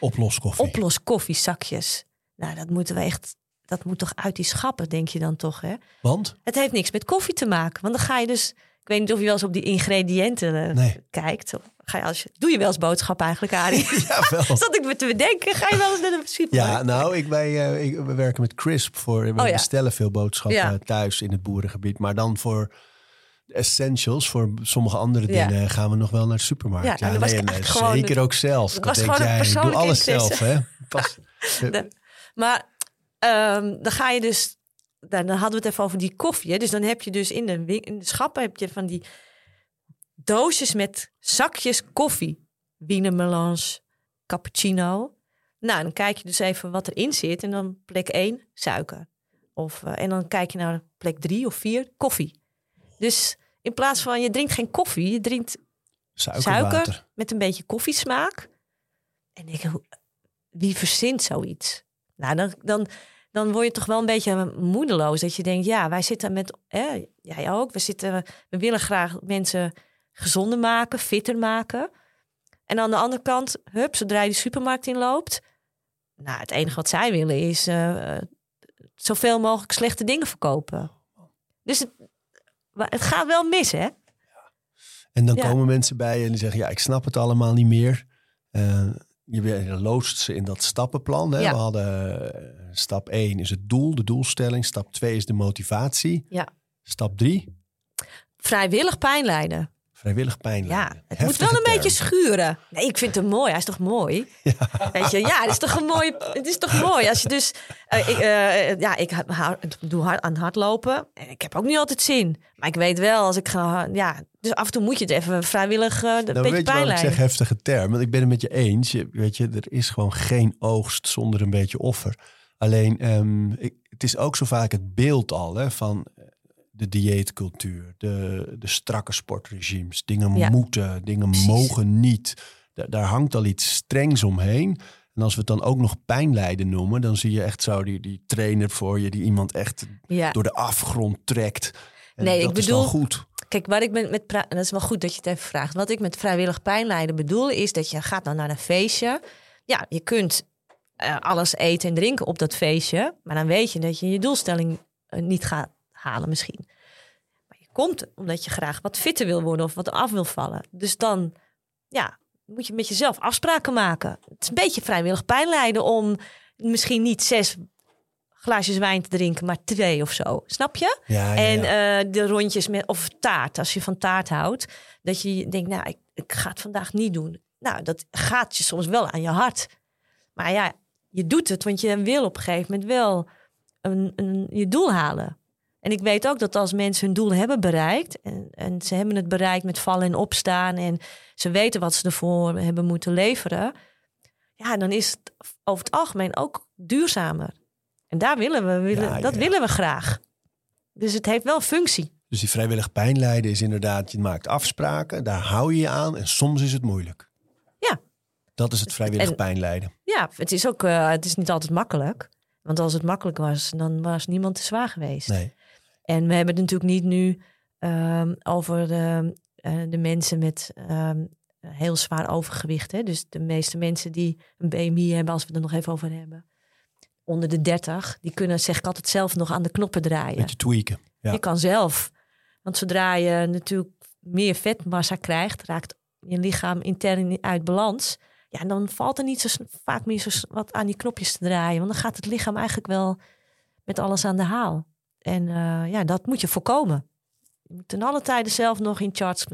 Oploskoffiezakjes. Nou, dat moeten we echt... Dat moet toch uit die schappen, denk je dan toch, hè? Want? Het heeft niks met koffie te maken. Want dan ga je dus... Ik weet niet of je wel eens op die ingrediënten kijkt. Doe je wel eens boodschap eigenlijk, Ari? Ja, wel. Zat ik me te bedenken. Ga je wel eens naar de supermarkt? Ja, nou, we werken met Crisp. We bestellen veel boodschappen thuis in het boerengebied. Maar dan voor essentials, voor sommige andere dingen... gaan we nog wel naar de supermarkt. Ja, zeker ook zelf. Dat was gewoon een persoonlijk interesse. Doe alles zelf, hè? Maar... dan ga je dus dan hadden we het even over die koffie. Hè? Dus dan heb je dus in de schappen heb je van die doosjes met zakjes koffie. Wienermelange, cappuccino. Nou, dan kijk je dus even wat erin zit. En dan plek 1, suiker. En dan kijk je naar plek 3 of 4, koffie. Dus in plaats van, je drinkt geen koffie. Je drinkt suiker met een beetje koffiesmaak. En ik denk, wie verzint zoiets? Nou, dan word je toch wel een beetje moedeloos. Dat je denkt, ja, wij zitten met... jij ook. We willen graag mensen gezonder maken, fitter maken. En aan de andere kant, zodra je de supermarkt inloopt... Nou, het enige wat zij willen is zoveel mogelijk slechte dingen verkopen. Dus het gaat wel mis, hè? Ja. En dan komen mensen bij en die zeggen... ja, ik snap het allemaal niet meer. Je loodst ze in dat stappenplan. Hè? Ja. We hadden stap 1 is het doel, de doelstelling. Stap 2 is de motivatie. Ja. Stap 3? Vrijwillig pijnlijden. Ja, het moet wel een beetje schuren. Nee, ik vind hem mooi. Hij is toch mooi? Ja, weet je, ja, het is toch mooi. Als je dus, ik doe aan hardlopen. En ik heb ook niet altijd zin. Maar ik weet wel, als ik ga... Ja, dus af en toe moet je het even vrijwillig een beetje pijnlijden. Ik zeg heftige term, want ik ben het met je eens. Er is gewoon geen oogst zonder een beetje offer. Alleen, het is ook zo vaak het beeld al, hè, van... de dieetcultuur, de strakke sportregimes. Dingen moeten, dingen precies. Mogen niet. Daar hangt al iets strengs omheen. En als we het dan ook nog pijnlijden noemen... dan zie je echt zo die trainer voor je... die iemand echt door de afgrond trekt. En dat is wel goed. Kijk, wat ik dat is wel goed dat je het even vraagt. Wat ik met vrijwillig pijnlijden bedoel... is dat je gaat dan naar een feestje. Ja, je kunt alles eten en drinken op dat feestje... maar dan weet je dat je je doelstelling niet gaat halen misschien. Maar je komt omdat je graag wat fitter wil worden of wat af wil vallen. Dus dan moet je met jezelf afspraken maken. Het is een beetje vrijwillig pijnlijden om misschien niet 6 glaasjes wijn te drinken, maar 2 of zo. Snap je? Ja. En de rondjes of taart, als je van taart houdt, dat je denkt, nou, ik ga het vandaag niet doen. Nou, dat gaat je soms wel aan je hart. Maar ja, je doet het, want je wil op een gegeven moment wel je doel halen. En ik weet ook dat als mensen hun doel hebben bereikt... en ze hebben het bereikt met vallen en opstaan... en ze weten wat ze ervoor hebben moeten leveren... ja, dan is het over het algemeen ook duurzamer. En daar willen we graag. Dus het heeft wel functie. Dus die vrijwillig pijnlijden is inderdaad... je maakt afspraken, daar hou je je aan... en soms is het moeilijk. Ja. Dat is het vrijwillig pijnlijden. Ja, het is niet altijd makkelijk. Want als het makkelijk was, dan was niemand te zwaar geweest. Nee. En we hebben het natuurlijk niet nu over de mensen met heel zwaar overgewicht. Hè? Dus de meeste mensen die een BMI hebben, als we er nog even over hebben. Onder de 30, die kunnen, zeg ik altijd, zelf nog aan de knoppen draaien. Beetje tweaken. Ja. Je kan zelf. Want zodra je natuurlijk meer vetmassa krijgt, raakt je lichaam intern uit balans. Ja, en dan valt er niet zo vaak meer zo wat aan die knopjes te draaien. Want dan gaat het lichaam eigenlijk wel met alles aan de haal. En dat moet je voorkomen. Je moet ten alle tijden zelf nog in charge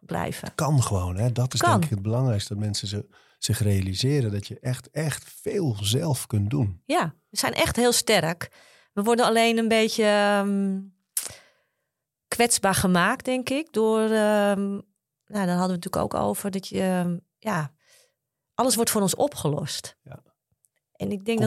blijven. Het kan gewoon, hè? Dat is denk ik het belangrijkste. Dat mensen zich realiseren dat je echt veel zelf kunt doen. Ja, we zijn echt heel sterk. We worden alleen een beetje kwetsbaar gemaakt, denk ik. Door, daar hadden we het natuurlijk ook over. Dat je, alles wordt voor ons opgelost. Ja. En ik denk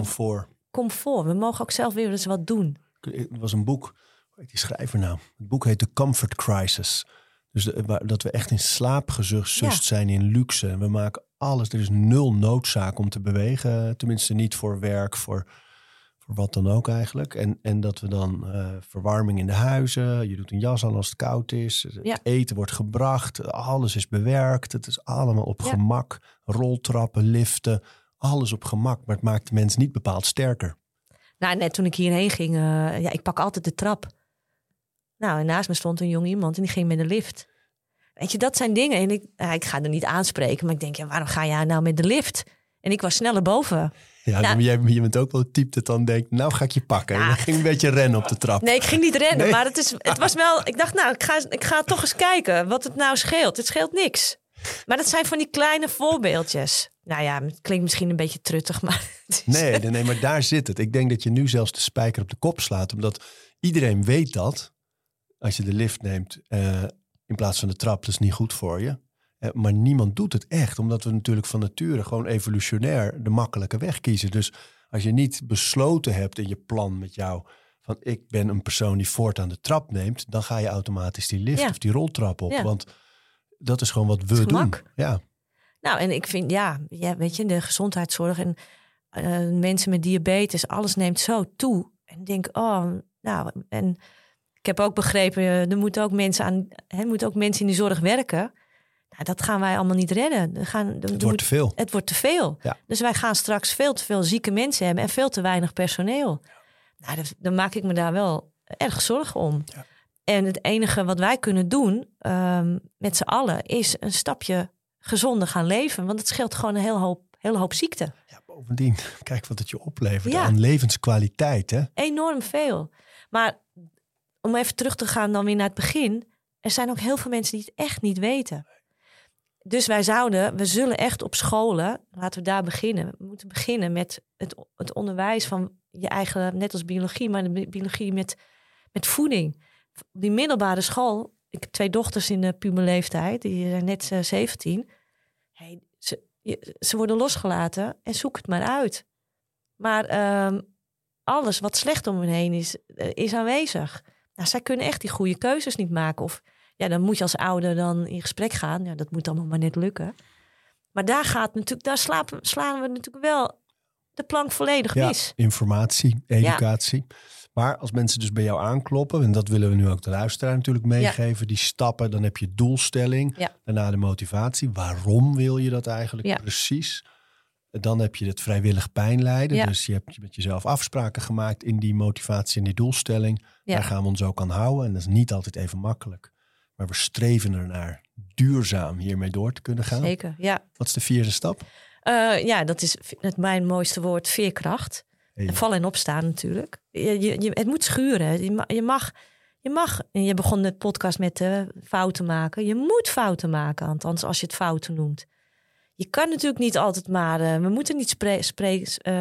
comfort. We mogen ook zelf weer eens wat doen. Het was een boek, hoe heet die schrijver nou? Het boek heet The Comfort Crisis. Dus dat we echt in slaap gezust zijn in luxe. En we maken alles. Er is 0 noodzaak om te bewegen. Tenminste niet voor werk, voor wat dan ook eigenlijk. En dat we dan verwarming in de huizen. Je doet een jas aan als het koud is. Ja. Het eten wordt gebracht. Alles is bewerkt. Het is allemaal op gemak. Roltrappen, liften. Alles op gemak. Maar het maakt de mens niet bepaald sterker. Nou, net toen ik hierheen ging, ik pak altijd de trap. Nou, en naast me stond een jong iemand en die ging met de lift. Weet je, dat zijn dingen. En ik ga er niet aanspreken, maar ik denk, waarom ga jij nou met de lift? En ik was sneller boven. Ja, nou, je bent ook wel het type dat dan denkt, nou ga ik je pakken. En dan ging een beetje rennen op de trap. Nee, ik ging niet rennen, maar het was wel... Ik dacht, nou, ik ga toch eens kijken wat het nou scheelt. Het scheelt niks. Maar dat zijn van die kleine voorbeeldjes. Nou ja, het klinkt misschien een beetje truttig, maar... Nee, maar daar zit het. Ik denk dat je nu zelfs de spijker op de kop slaat. Omdat iedereen weet dat. Als je de lift neemt in plaats van de trap, dat is niet goed voor je. Maar niemand doet het echt. Omdat we natuurlijk van nature gewoon evolutionair de makkelijke weg kiezen. Dus als je niet besloten hebt in je plan met jou... van ik ben een persoon die voortaan de trap neemt... dan ga je automatisch die lift of die roltrap op. Ja. Want dat is gewoon wat we doen. Ja. Nou, en ik vind, weet je, de gezondheidszorg en mensen met diabetes, alles neemt zo toe. En ik denk, en ik heb ook begrepen, er moeten ook mensen in de zorg werken. Nou, dat gaan wij allemaal niet redden. Het wordt te veel. Ja. Dus wij gaan straks veel te veel zieke mensen hebben en veel te weinig personeel. Nou, dan maak ik me daar wel erg zorgen om. Ja. En het enige wat wij kunnen doen met z'n allen is een stapje... gezonder gaan leven, want het scheelt gewoon een hele hoop ziekte. Ja, bovendien, kijk wat het je oplevert aan levenskwaliteit. Hè? Enorm veel. Maar om even terug te gaan dan weer naar het begin... er zijn ook heel veel mensen die het echt niet weten. Dus we zullen echt op scholen, laten we daar beginnen... we moeten beginnen met het onderwijs van je eigen... net als biologie, maar de biologie met voeding. Die middelbare school... Ik heb 2 dochters in de puberleeftijd, die zijn net 17. Hey, ze worden losgelaten en zoek het maar uit. Maar alles wat slecht om hen heen is aanwezig. Nou, zij kunnen echt die goede keuzes niet maken. Of dan moet je als ouder dan in gesprek gaan. Ja, dat moet allemaal maar net lukken. Maar daar slaan we natuurlijk wel de plank volledig mis. Informatie, educatie. Ja. Maar als mensen dus bij jou aankloppen... en dat willen we nu ook de luisteraar natuurlijk meegeven... die stappen, dan heb je doelstelling... daarna de motivatie. Waarom wil je dat eigenlijk precies? Dan heb je het vrijwillig pijnlijden. Ja. Dus je hebt met jezelf afspraken gemaakt... in die motivatie en die doelstelling. Ja. Daar gaan we ons ook aan houden. En dat is niet altijd even makkelijk. Maar we streven ernaar duurzaam hiermee door te kunnen gaan. Zeker, ja. Wat is de 4e stap? Dat is mijn mooiste woord, veerkracht. En vallen en opstaan natuurlijk. Het moet schuren. Je mag. En je begon de podcast met fouten maken. Je moet fouten maken, althans als je het fouten noemt. Je kan natuurlijk niet altijd maar... we moeten niet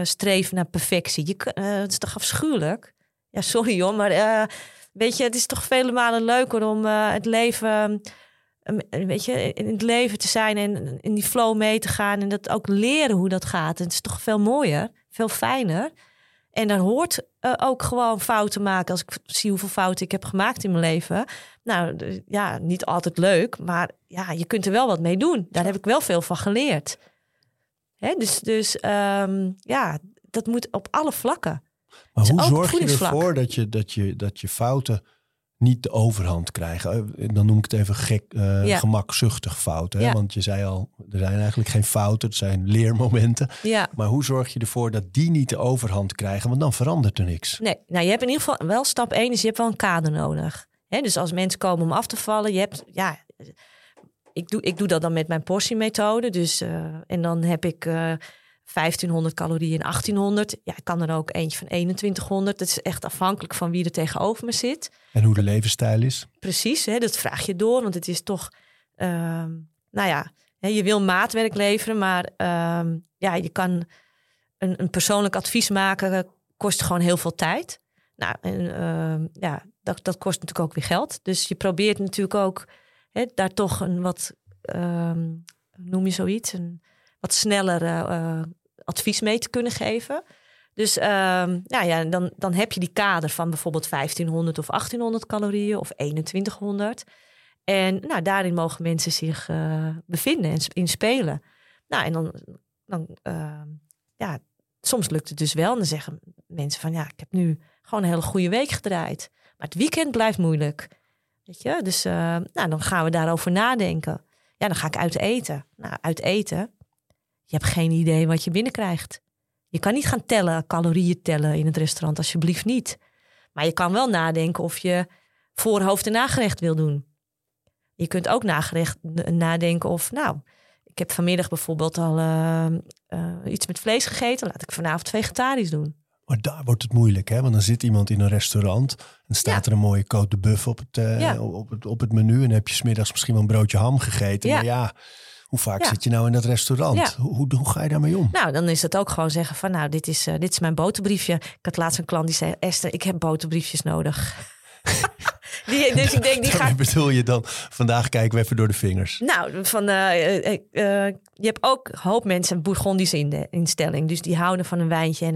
streven naar perfectie. Het is toch afschuwelijk? Ja, sorry hoor, maar weet je, het is toch vele malen leuker om het leven... weet je, in het leven te zijn en in die flow mee te gaan... en dat ook leren hoe dat gaat. En het is toch veel mooier, veel fijner. En daar hoort ook gewoon fouten maken. Als ik zie hoeveel fouten ik heb gemaakt in mijn leven... nou, ja, niet altijd leuk, maar ja, je kunt er wel wat mee doen. Daar heb ik wel veel van geleerd. Hè? Dus dat moet op alle vlakken. Maar dus hoe zorg je ervoor dat je fouten... niet de overhand krijgen. Dan noem ik het even gek, gemakzuchtig fout. Hè? Ja. Want je zei al, er zijn eigenlijk geen fouten, het zijn leermomenten. Ja. Maar hoe zorg je ervoor dat die niet de overhand krijgen? Want dan verandert er niks. Nee, nou je hebt in ieder geval wel stap 1, is je hebt wel een kader nodig. Hè? Dus als mensen komen om af te vallen, je hebt, ik doe dat dan met mijn portiemethode. Dus, en dan heb ik 1500 calorieën en 1800. Ja, ik kan er ook eentje van 2100. Dat is echt afhankelijk van wie er tegenover me zit. En hoe de levensstijl is. Precies, hè, dat vraag je door. Want het is toch, je wil maatwerk leveren. Maar je kan een persoonlijk advies maken. Kost gewoon heel veel tijd. Nou, en, dat kost natuurlijk ook weer geld. Dus je probeert natuurlijk ook daar toch een wat, noem je zoiets... wat sneller advies mee te kunnen geven. Dus dan heb je die kader van bijvoorbeeld 1500 of 1800 calorieën of 2100. En nou, daarin mogen mensen zich bevinden en inspelen. Nou, en dan soms lukt het dus wel. En dan zeggen mensen van ik heb nu gewoon een hele goede week gedraaid. Maar het weekend blijft moeilijk. Weet je? Dus dan gaan we daarover nadenken. Ja, dan ga ik uit eten. Nou, uit eten... Je hebt geen idee wat je binnenkrijgt. Je kan niet gaan tellen, calorieën tellen in het restaurant, alsjeblieft niet. Maar je kan wel nadenken of je voorhoofd en nagerecht wil doen. Je kunt ook nadenken of, ik heb vanmiddag bijvoorbeeld al iets met vlees gegeten, laat ik vanavond vegetarisch doen. Maar daar wordt het moeilijk, hè? Want dan zit iemand in een restaurant... en staat er een mooie côte de bœuf op het menu... en heb je 's middags misschien wel een broodje ham gegeten. Ja. Maar Hoe vaak zit je nou in dat restaurant? Ja. Hoe ga je daarmee om? Nou, dan is dat ook gewoon zeggen van... nou, dit is mijn boterbriefje. Ik had laatst een klant die zei... Esther, ik heb boterbriefjes nodig. Dus ik denk, wat bedoel je dan? Vandaag kijken we even door de vingers. Nou, van, je hebt ook een hoop mensen... een Bourgondische instelling. Dus die houden van een wijntje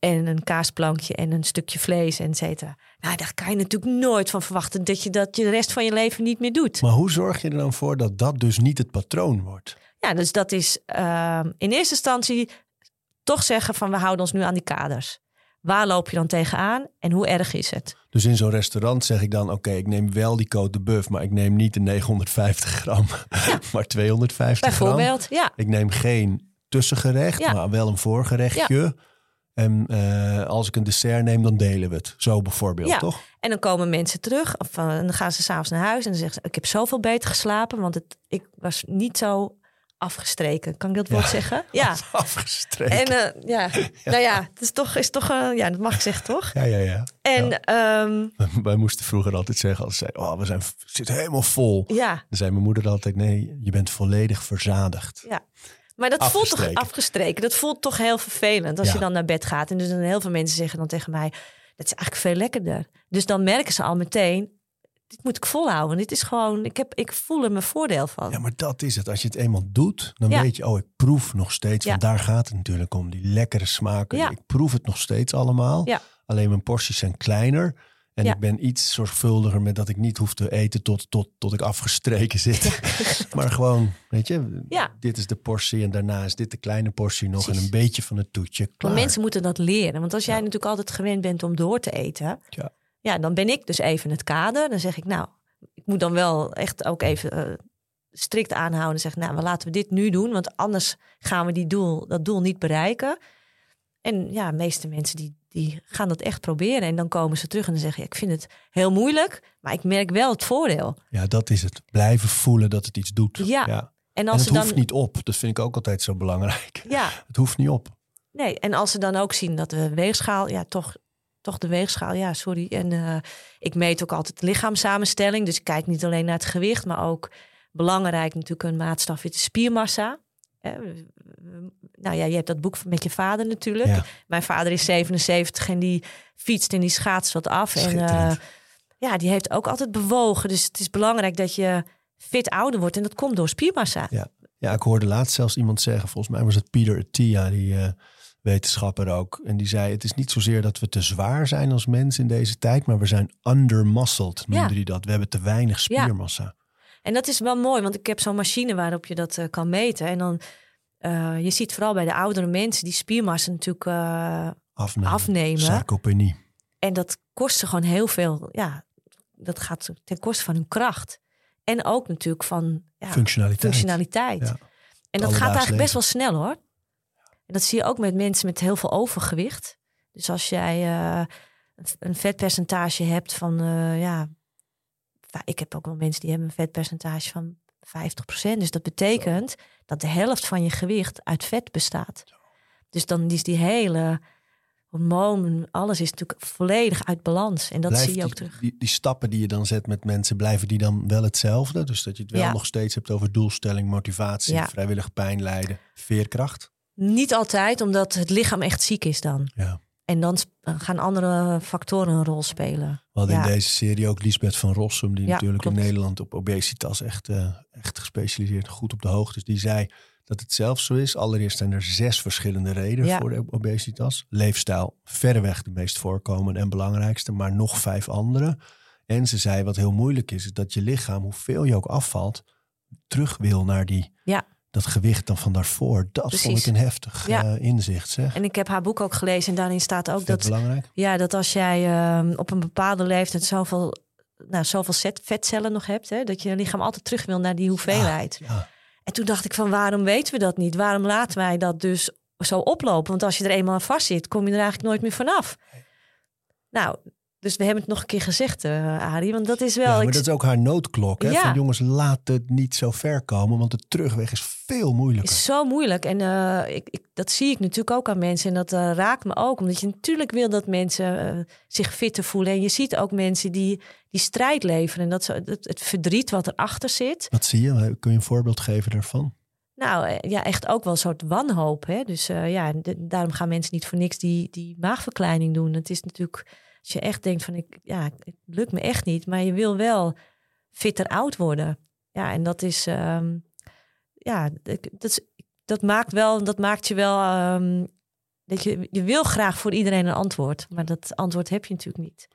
en een kaasplankje en een stukje vlees, et cetera. Nou, daar kan je natuurlijk nooit van verwachten... dat je de rest van je leven niet meer doet. Maar hoe zorg je er dan voor dat dat dus niet het patroon wordt? Ja, dus dat is in eerste instantie toch zeggen van... we houden ons nu aan die kaders. Waar loop je dan tegenaan en hoe erg is het? Dus in zo'n restaurant zeg ik dan... oké, ik neem wel die côte de bœuf... maar ik neem niet de 950 gram, maar 250 gram. Bijvoorbeeld, ja. Ik neem geen tussengerecht, maar wel een voorgerechtje... Ja. En als ik een dessert neem, dan delen we het. Zo bijvoorbeeld, toch? En dan komen mensen terug. Of, en dan gaan ze 's avonds naar huis. En dan zeggen ze, ik heb zoveel beter geslapen. Want ik was niet zo afgestreken. Kan ik dat woord zeggen? Ja, afgestreken. En nou ja, het is toch ja, dat mag ik zeggen, toch? Ja. En wij moesten vroeger altijd zeggen, als ze zeiden, we zitten helemaal vol. Ja. Dan zei mijn moeder altijd, nee, je bent volledig verzadigd. Ja. Maar dat voelt toch afgestreken. Dat voelt toch heel vervelend als je dan naar bed gaat. En dus dan heel veel mensen zeggen dan tegen mij... dat is eigenlijk veel lekkerder. Dus dan merken ze al meteen... dit moet ik volhouden. Dit is gewoon... Ik voel er mijn voordeel van. Ja, maar dat is het. Als je het eenmaal doet, dan weet je... oh, ik proef nog steeds. Ja. Want daar gaat het natuurlijk om. Die lekkere smaken. Ja. Ik proef het nog steeds allemaal. Ja. Alleen mijn porties zijn kleiner... En ik ben iets zorgvuldiger met dat ik niet hoef te eten tot ik afgestreken zit. Ja. Maar gewoon, weet je, dit is de portie en daarna is dit de kleine portie nog. Precies. En een beetje van het toetje. Klaar. Maar mensen moeten dat leren. Want als jij natuurlijk altijd gewend bent om door te eten. Ja. Ja, dan ben ik dus even het kader. Dan zeg ik, nou, ik moet dan wel echt ook even strikt aanhouden. En zeggen, nou, laten we dit nu doen. Want anders gaan we dat doel niet bereiken. En ja, de meeste mensen die gaan dat echt proberen. En dan komen ze terug en dan zeggen... ja, ik vind het heel moeilijk, maar ik merk wel het voordeel. Ja, dat is het. Blijven voelen dat het iets doet. Ja. Ja. En als het hoeft niet op. Dat vind ik ook altijd zo belangrijk. Ja. Het hoeft niet op. Nee, en als ze dan ook zien dat de weegschaal... ja, toch de weegschaal, ja, sorry. En ik meet ook altijd de lichaamssamenstelling. Dus ik kijk niet alleen naar het gewicht... maar ook belangrijk natuurlijk een maatstaf is de spiermassa... Nou ja, je hebt dat boek met je vader natuurlijk. Ja. Mijn vader is 77 en die fietst en die schaatst wat af. En die heeft ook altijd bewogen. Dus het is belangrijk dat je fit ouder wordt. En dat komt door spiermassa. Ja, ja, ik hoorde laatst zelfs iemand zeggen, volgens mij was het Peter Attia, die wetenschapper ook. En die zei, het is niet zozeer dat we te zwaar zijn als mens in deze tijd. Maar we zijn undermuscled, noemde hij dat. We hebben te weinig spiermassa. Ja. En dat is wel mooi, want ik heb zo'n machine waarop je dat kan meten. En dan, je ziet vooral bij de oudere mensen die spiermassa natuurlijk afnemen. Sarcopenie. En dat kost ze gewoon heel veel. Ja, dat gaat ten koste van hun kracht. En ook natuurlijk van functionaliteit. Ja. En dat gaat eigenlijk best wel snel, hoor. En dat zie je ook met mensen met heel veel overgewicht. Dus als jij een vetpercentage hebt van... ik heb ook wel mensen die hebben een vetpercentage van 50%. Dus dat betekent dat de helft van je gewicht uit vet bestaat. Dus dan is die hele hormoon, alles is natuurlijk volledig uit balans. En dat zie je ook terug. Die stappen die je dan zet met mensen, blijven die dan wel hetzelfde? Dus dat je het wel nog steeds hebt over doelstelling, motivatie, vrijwillig pijn lijden, veerkracht? Niet altijd, omdat het lichaam echt ziek is dan. Ja. En dan gaan andere factoren een rol spelen. We hadden in deze serie ook Liesbeth van Rossum... die natuurlijk klopt. In Nederland op obesitas echt gespecialiseerd... goed op de hoogte is. Die zei dat het zelfs zo is. Allereerst zijn er 6 verschillende redenen voor de obesitas. Leefstijl, verreweg de meest voorkomende en belangrijkste... maar nog 5 andere. En ze zei, wat heel moeilijk is... is dat je lichaam, hoeveel je ook afvalt... terug wil naar die... dat gewicht dan van daarvoor, dat vond ik een heftig inzicht. Zeg. En ik heb haar boek ook gelezen en daarin staat ook dat... belangrijk? Ja, dat als jij op een bepaalde leeftijd zoveel vetcellen nog hebt... Hè, dat je lichaam altijd terug wil naar die hoeveelheid. Ja, ja. En toen dacht ik van, waarom weten we dat niet? Waarom laten wij dat dus zo oplopen? Want als je er eenmaal aan vast zit, kom je er eigenlijk nooit meer vanaf. Nee. Nou... Dus we hebben het nog een keer gezegd, Ari. Want dat is wel... Ja, maar dat is ook haar noodklok. Hè? Ja. Van jongens, laat het niet zo ver komen. Want de terugweg is veel moeilijker. Is zo moeilijk. En dat zie ik natuurlijk ook aan mensen. En dat raakt me ook. Omdat je natuurlijk wil dat mensen zich fitter voelen. En je ziet ook mensen die strijd leveren. En het verdriet wat erachter zit. Wat zie je? Kun je een voorbeeld geven daarvan? Nou, ja, echt ook wel een soort wanhoop. Hè? Dus daarom gaan mensen niet voor niks die maagverkleining doen. Het is natuurlijk... Als je echt denkt van, het lukt me echt niet. Maar je wil wel fitter oud worden. Ja, en dat is... dat maakt je wel... dat je wil graag voor iedereen een antwoord. Maar dat antwoord heb je natuurlijk niet.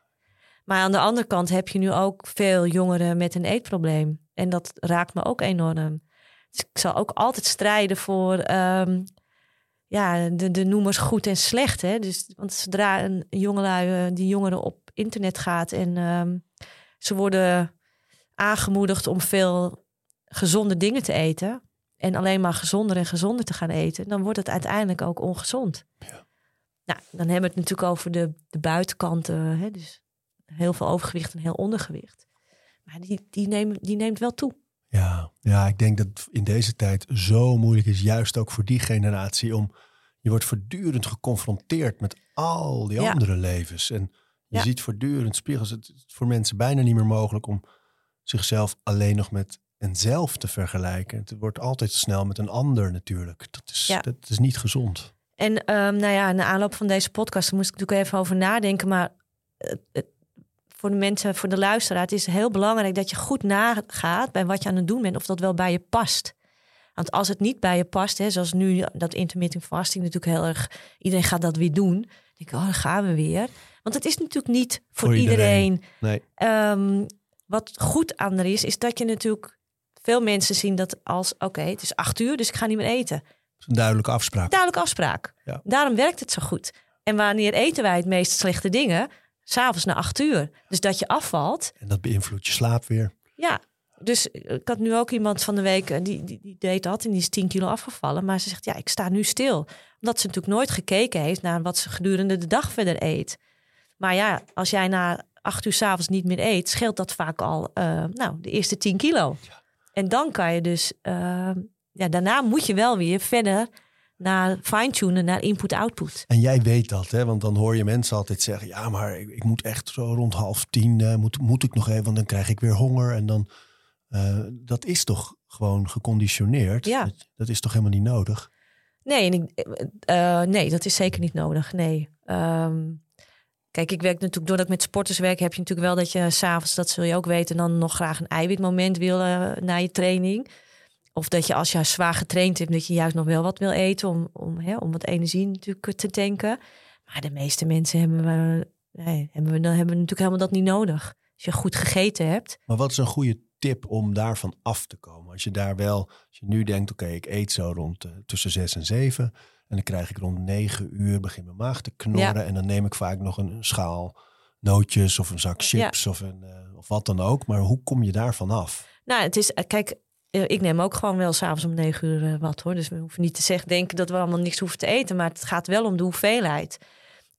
Maar aan de andere kant heb je nu ook veel jongeren met een eetprobleem. En dat raakt me ook enorm. Dus ik zal ook altijd strijden voor... de noemers goed en slecht. Hè? Dus, want zodra een jongeren op internet gaat... en ze worden aangemoedigd om veel gezonde dingen te eten... en alleen maar gezonder en gezonder te gaan eten... dan wordt het uiteindelijk ook ongezond. Ja. Nou, dan hebben we het natuurlijk over de buitenkanten. Hè? Dus heel veel overgewicht en heel ondergewicht. Maar die neemt wel toe. Ja, ik denk dat het in deze tijd zo moeilijk is, juist ook voor die generatie, je wordt voortdurend geconfronteerd met al die andere levens. En je ziet voortdurend spiegels. Het is voor mensen bijna niet meer mogelijk om zichzelf alleen nog met henzelf te vergelijken. Het wordt altijd snel met een ander natuurlijk. Dat is niet gezond. En in de aanloop van deze podcast moest ik natuurlijk even over nadenken, maar... Voor de mensen, voor de luisteraar, het is heel belangrijk dat je goed nagaat bij wat je aan het doen bent, of dat wel bij je past. Want als het niet bij je past, hè, zoals nu dat intermittent fasting natuurlijk heel erg, iedereen gaat dat weer doen. Dan denk ik, daar gaan we weer. Want het is natuurlijk niet voor iedereen. Nee. Wat goed aan er is dat je natuurlijk veel mensen zien dat als, het is 8 uur, dus ik ga niet meer eten. Dat is een duidelijke afspraak. Ja. Daarom werkt het zo goed. En wanneer eten wij het meest slechte dingen? 's Avonds na 8 uur. Dus dat je afvalt. En dat beïnvloedt je slaap weer. Ja, dus ik had nu ook iemand van de week... die deed dat en die is 10 kilo afgevallen. Maar ze zegt, ik sta nu stil. Omdat ze natuurlijk nooit gekeken heeft... naar wat ze gedurende de dag verder eet. Maar ja, als jij na 8 uur 's avonds niet meer eet... scheelt dat vaak al de eerste 10 kilo. Ja. En dan kan je dus... daarna moet je wel weer verder... naar fine-tunen, naar input-output. En jij weet dat, hè? Want dan hoor je mensen altijd zeggen... ja, maar ik moet echt zo rond 9:30... moet ik nog even, want dan krijg ik weer honger. En dan, dat is toch gewoon geconditioneerd? Ja. Dat is toch helemaal niet nodig? Nee, nee, dat is zeker niet nodig, nee. Kijk, ik werk natuurlijk, doordat ik met sporters werk... heb je natuurlijk wel dat je s'avonds, dat zul je ook weten... dan nog graag een eiwitmoment wil na je training... Of dat je als je zwaar getraind hebt... dat je juist nog wel wat wil eten... om wat energie natuurlijk te tanken. Maar de meeste mensen hebben natuurlijk helemaal dat niet nodig. Als je goed gegeten hebt. Maar wat is een goede tip om daarvan af te komen? Als je als je nu denkt... oké, ik eet zo rond tussen 6 en 7... en dan krijg ik rond 9 uur... begin mijn maag te knorren... en dan neem ik vaak nog een schaal nootjes... of een zak chips of wat dan ook. Maar hoe kom je daarvan af? Nou, het is... Kijk... Ik neem ook gewoon wel 's avonds om 9 uur wat hoor. Dus we hoeven niet te denken dat we allemaal niks hoeven te eten. Maar het gaat wel om de hoeveelheid.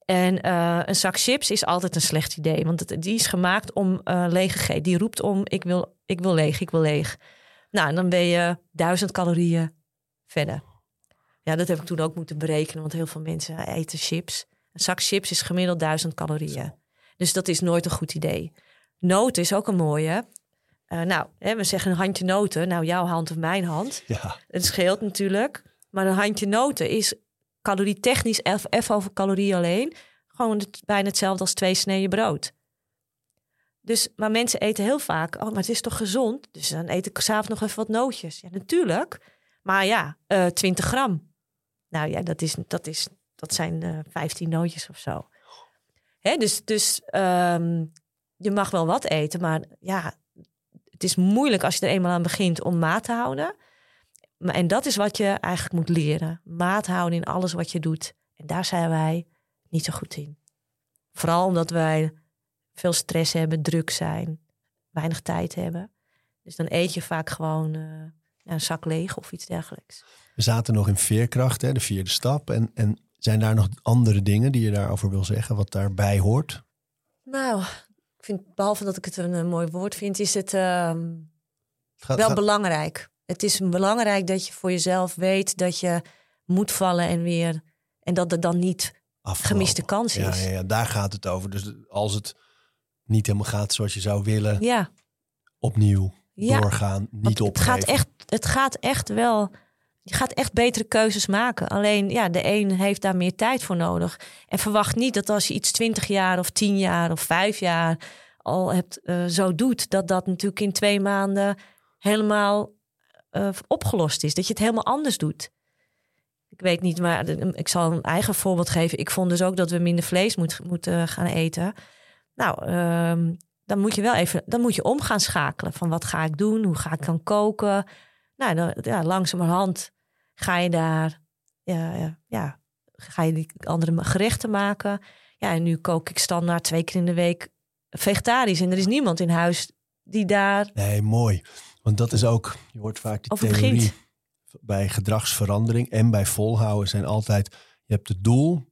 En een zak chips is altijd een slecht idee. Want die is gemaakt om leeggegeten. Die roept om, ik wil leeg. Nou, en dan ben je 1000 calorieën verder. Ja, dat heb ik toen ook moeten berekenen. Want heel veel mensen eten chips. Een zak chips is gemiddeld 1000 calorieën. Dus dat is nooit een goed idee. Noten is ook een mooie... we zeggen een handje noten. Nou, jouw hand of mijn hand. Ja. Het scheelt natuurlijk. Maar een handje noten is calorietechnisch... F over calorie alleen. Gewoon bijna hetzelfde als 2 sneeën brood. Dus, maar mensen eten heel vaak... maar het is toch gezond? Dus dan eet ik s'avonds nog even wat nootjes. Ja, natuurlijk. Maar 20 gram. Nou ja, dat zijn 15 nootjes of zo. Hè, dus je mag wel wat eten, maar ja... Het is moeilijk als je er eenmaal aan begint om maat te houden. En dat is wat je eigenlijk moet leren. Maat houden in alles wat je doet. En daar zijn wij niet zo goed in. Vooral omdat wij veel stress hebben, druk zijn, weinig tijd hebben. Dus dan eet je vaak gewoon een zak leeg of iets dergelijks. We zaten nog in veerkracht, hè, de 4e stap. En zijn daar nog andere dingen die je daarover wil zeggen, wat daarbij hoort? Nou, ik vind, behalve dat ik het een mooi woord vind, is het belangrijk. Het is belangrijk dat je voor jezelf weet dat je moet vallen en weer. En dat er dan niet afgelopen gemiste kans is. Ja, daar gaat het over. Dus als het niet helemaal gaat zoals je zou willen, opnieuw doorgaan, niet opgeven. Het gaat echt wel... Je gaat echt betere keuzes maken. Alleen de een heeft daar meer tijd voor nodig. En verwacht niet dat als je iets 20 jaar of 10 jaar of 5 jaar al hebt zo doet, dat dat natuurlijk in 2 maanden helemaal opgelost is. Dat je het helemaal anders doet. Ik weet niet, maar ik zal een eigen voorbeeld geven. Ik vond dus ook dat we minder vlees moeten gaan eten. Nou, dan moet je wel even, dan moet je om gaan schakelen. Van wat ga ik doen? Hoe ga ik dan koken? Nou, langzamerhand ga je daar ga je die andere gerechten maken. Ja, en nu kook ik standaard 2 keer in de week vegetarisch. En er is niemand in huis die daar... Nee, mooi. Want dat is ook, je hoort vaak die theorie begint. Bij gedragsverandering en bij volhouden zijn altijd... Je hebt het doel,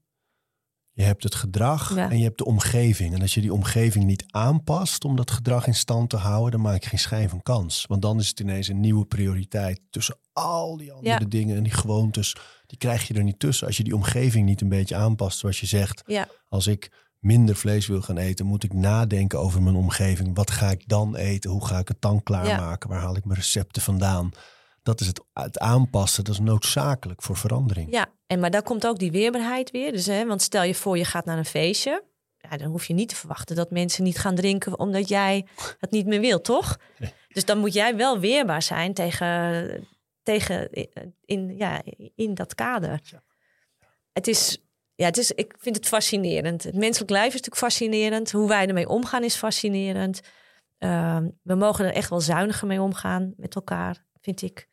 je hebt het gedrag en je hebt de omgeving. En als je die omgeving niet aanpast om dat gedrag in stand te houden, dan maak je geen schijn van kans. Want dan is het ineens een nieuwe prioriteit tussen al die andere dingen en die gewoontes. Die krijg je er niet tussen. Als je die omgeving niet een beetje aanpast, zoals je zegt. Ja. Als ik minder vlees wil gaan eten, moet ik nadenken over mijn omgeving. Wat ga ik dan eten? Hoe ga ik het dan klaarmaken? Waar haal ik mijn recepten vandaan? Dat is het aanpassen, dat is noodzakelijk voor verandering. Ja, maar daar komt ook die weerbaarheid weer. Dus, want stel je voor, je gaat naar een feestje. Ja, dan hoef je niet te verwachten dat mensen niet gaan drinken omdat jij het niet meer wil, toch? Nee. Dus dan moet jij wel weerbaar zijn in dat kader. Ja. Ik vind het fascinerend. Het menselijk lijf is natuurlijk fascinerend. Hoe wij ermee omgaan is fascinerend. We mogen er echt wel zuiniger mee omgaan met elkaar, vind ik.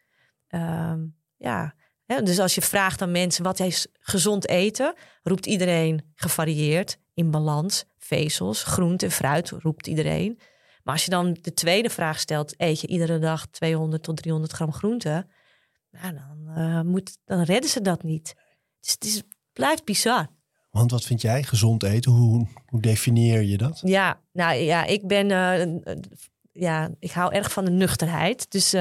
Dus als je vraagt aan mensen, wat is gezond eten? Roept iedereen gevarieerd, in balans, vezels, groente en fruit, roept iedereen. Maar als je dan de tweede vraag stelt, eet je iedere dag 200 tot 300 gram groente? Nou, dan redden ze dat niet. Dus het blijft bizar. Want wat vind jij gezond eten? Hoe definieer je dat? Ja, nou ja, ik ben... ik hou erg van de nuchterheid. Dus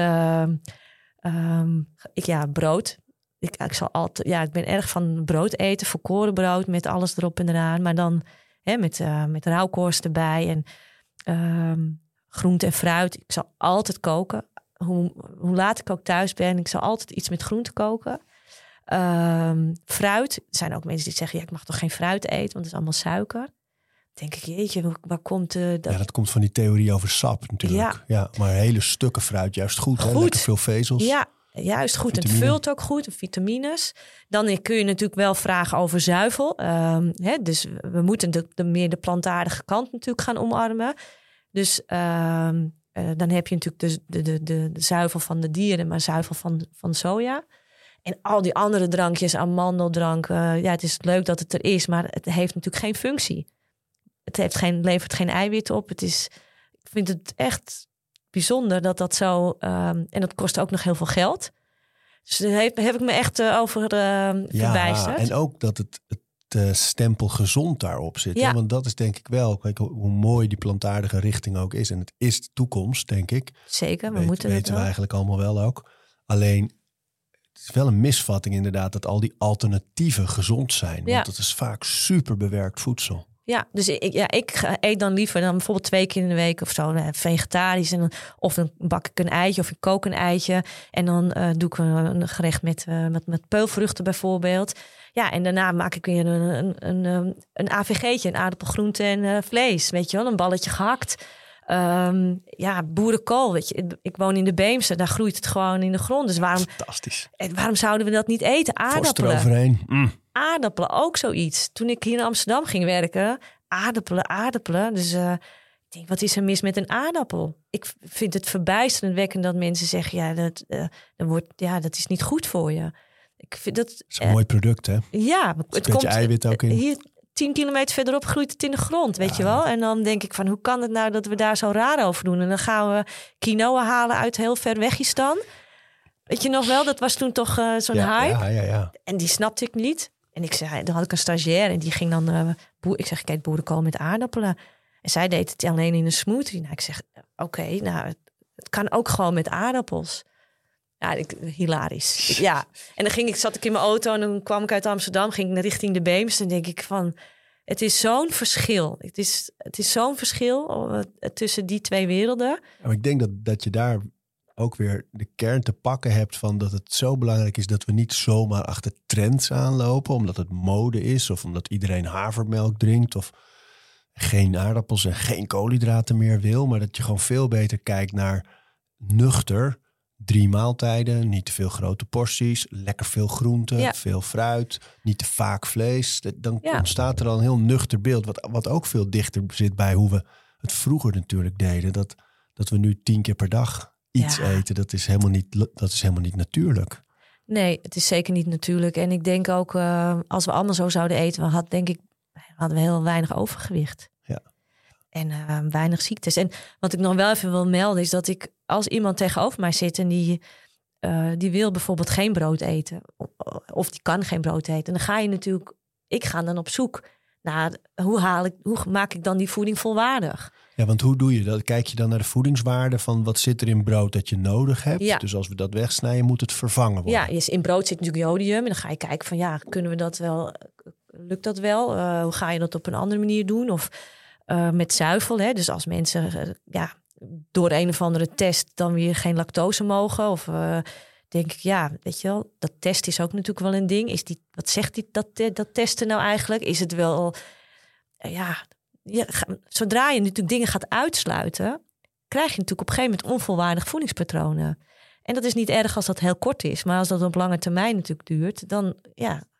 brood. Ik zal altijd, ik ben erg van brood eten, volkoren brood met alles erop en eraan. Maar dan met rauwkorst erbij en groente en fruit. Ik zal altijd koken. Hoe laat ik ook thuis ben, ik zal altijd iets met groente koken. Fruit. Er zijn ook mensen die zeggen, ik mag toch geen fruit eten, want het is allemaal suiker. Denk ik, jeetje, waar komt... dat komt van die theorie over sap natuurlijk. Ja. Ja, maar hele stukken fruit, juist goed. Hè? Lekker veel vezels. Ja, juist goed. Vitamine. Het vult ook goed, vitamines. Dan kun je natuurlijk wel vragen over zuivel. Dus we moeten meer de plantaardige kant natuurlijk gaan omarmen. Dus dan heb je natuurlijk de zuivel van de dieren, maar zuivel van soja. En al die andere drankjes, amandeldrank. Het is leuk dat het er is, maar het heeft natuurlijk geen functie. Het levert geen eiwitten op. Ik vind het echt bijzonder dat zo... en dat kost ook nog heel veel geld. Dus daar heb ik me echt over verbijsterd. En ook dat het stempel gezond daarop zit. Ja. Hè? Want dat is denk ik wel... Kijk, hoe mooi die plantaardige richting ook is. En het is de toekomst, denk ik. Zeker, we weten eigenlijk allemaal wel ook. Alleen... Het is wel een misvatting inderdaad dat al die alternatieven gezond zijn. Want dat is vaak super bewerkt voedsel. Ja, dus ik eet dan liever dan bijvoorbeeld 2 keer in de week of zo vegetarisch. Of dan bak ik een eitje of ik kook een eitje. En dan doe ik een gerecht met peulvruchten bijvoorbeeld. Ja, en daarna maak ik weer een AVG'tje, een aardappelgroente en vlees. Weet je wel, een balletje gehakt. Boerenkool, weet je. Ik woon in de Beemse, daar groeit het gewoon in de grond. Dus fantastisch. Waarom zouden we dat niet eten? Aardappelen. Vos eroverheen. Mm. Aardappelen, ook zoiets. Toen ik hier in Amsterdam ging werken, aardappelen. Dus ik denk, wat is er mis met een aardappel? Ik vind het verbijsterendwekkend dat mensen zeggen, dat is niet goed voor je. Dat is een mooi product, hè? Ja. Het komt eiwit ook in. Hier 10 kilometer verderop groeit het in de grond, weet je wel? En dan denk ik van, hoe kan het nou dat we daar zo raar over doen? En dan gaan we quinoa halen uit heel ver Wegistan. Weet je nog wel, dat was toen toch zo'n hype? Ja. En die snapte ik niet. En ik zei, dan had ik een stagiair en die ging dan... ik zeg, ik eet boerenkool met aardappelen. En zij deed het alleen in een smoothie. Nou, ik zeg, oké, nou, het kan ook gewoon met aardappels. Ja, hilarisch. Ja. En dan zat ik in mijn auto en dan kwam ik uit Amsterdam, ging ik naar richting de Beemster en denk ik van, het is zo'n verschil. Het is zo'n verschil tussen die twee werelden. Maar ik denk dat je daar ook weer de kern te pakken hebt van dat het zo belangrijk is dat we niet zomaar achter trends aanlopen, omdat het mode is of omdat iedereen havermelk drinkt of geen aardappels en geen koolhydraten meer wil, maar dat je gewoon veel beter kijkt naar nuchter, 3 maaltijden, niet te veel grote porties, lekker veel groenten, veel fruit, niet te vaak vlees. Dan ontstaat er al een heel nuchter beeld, wat ook veel dichter zit bij hoe we het vroeger natuurlijk deden. Dat we nu 10 keer per dag iets eten, dat is helemaal niet natuurlijk. Nee, het is zeker niet natuurlijk. En ik denk ook, als we allemaal zo zouden eten, hadden we heel weinig overgewicht. Ja. En weinig ziektes. En wat ik nog wel even wil melden is dat ik, als iemand tegenover mij zit en die wil bijvoorbeeld geen brood eten, of die kan geen brood eten, dan ga je natuurlijk, ik ga dan op zoek naar hoe maak ik dan die voeding volwaardig? Ja, want hoe doe je dat? Kijk je dan naar de voedingswaarde van wat zit er in brood dat je nodig hebt? Ja. Dus als we dat wegsnijden, moet het vervangen worden. Ja, in brood zit natuurlijk jodium en dan ga je kijken van kunnen we dat wel? Lukt dat wel? Hoe ga je dat op een andere manier doen? Of met zuivel, hè? Dus als mensen door een of andere test dan weer geen lactose mogen. Of denk ik, weet je wel, dat test is ook natuurlijk wel een ding. Wat zegt dat testen nou eigenlijk? Is het wel, zodra je natuurlijk dingen gaat uitsluiten, krijg je natuurlijk op een gegeven moment onvolwaardig voedingspatronen. En dat is niet erg als dat heel kort is. Maar als dat op lange termijn natuurlijk duurt, dan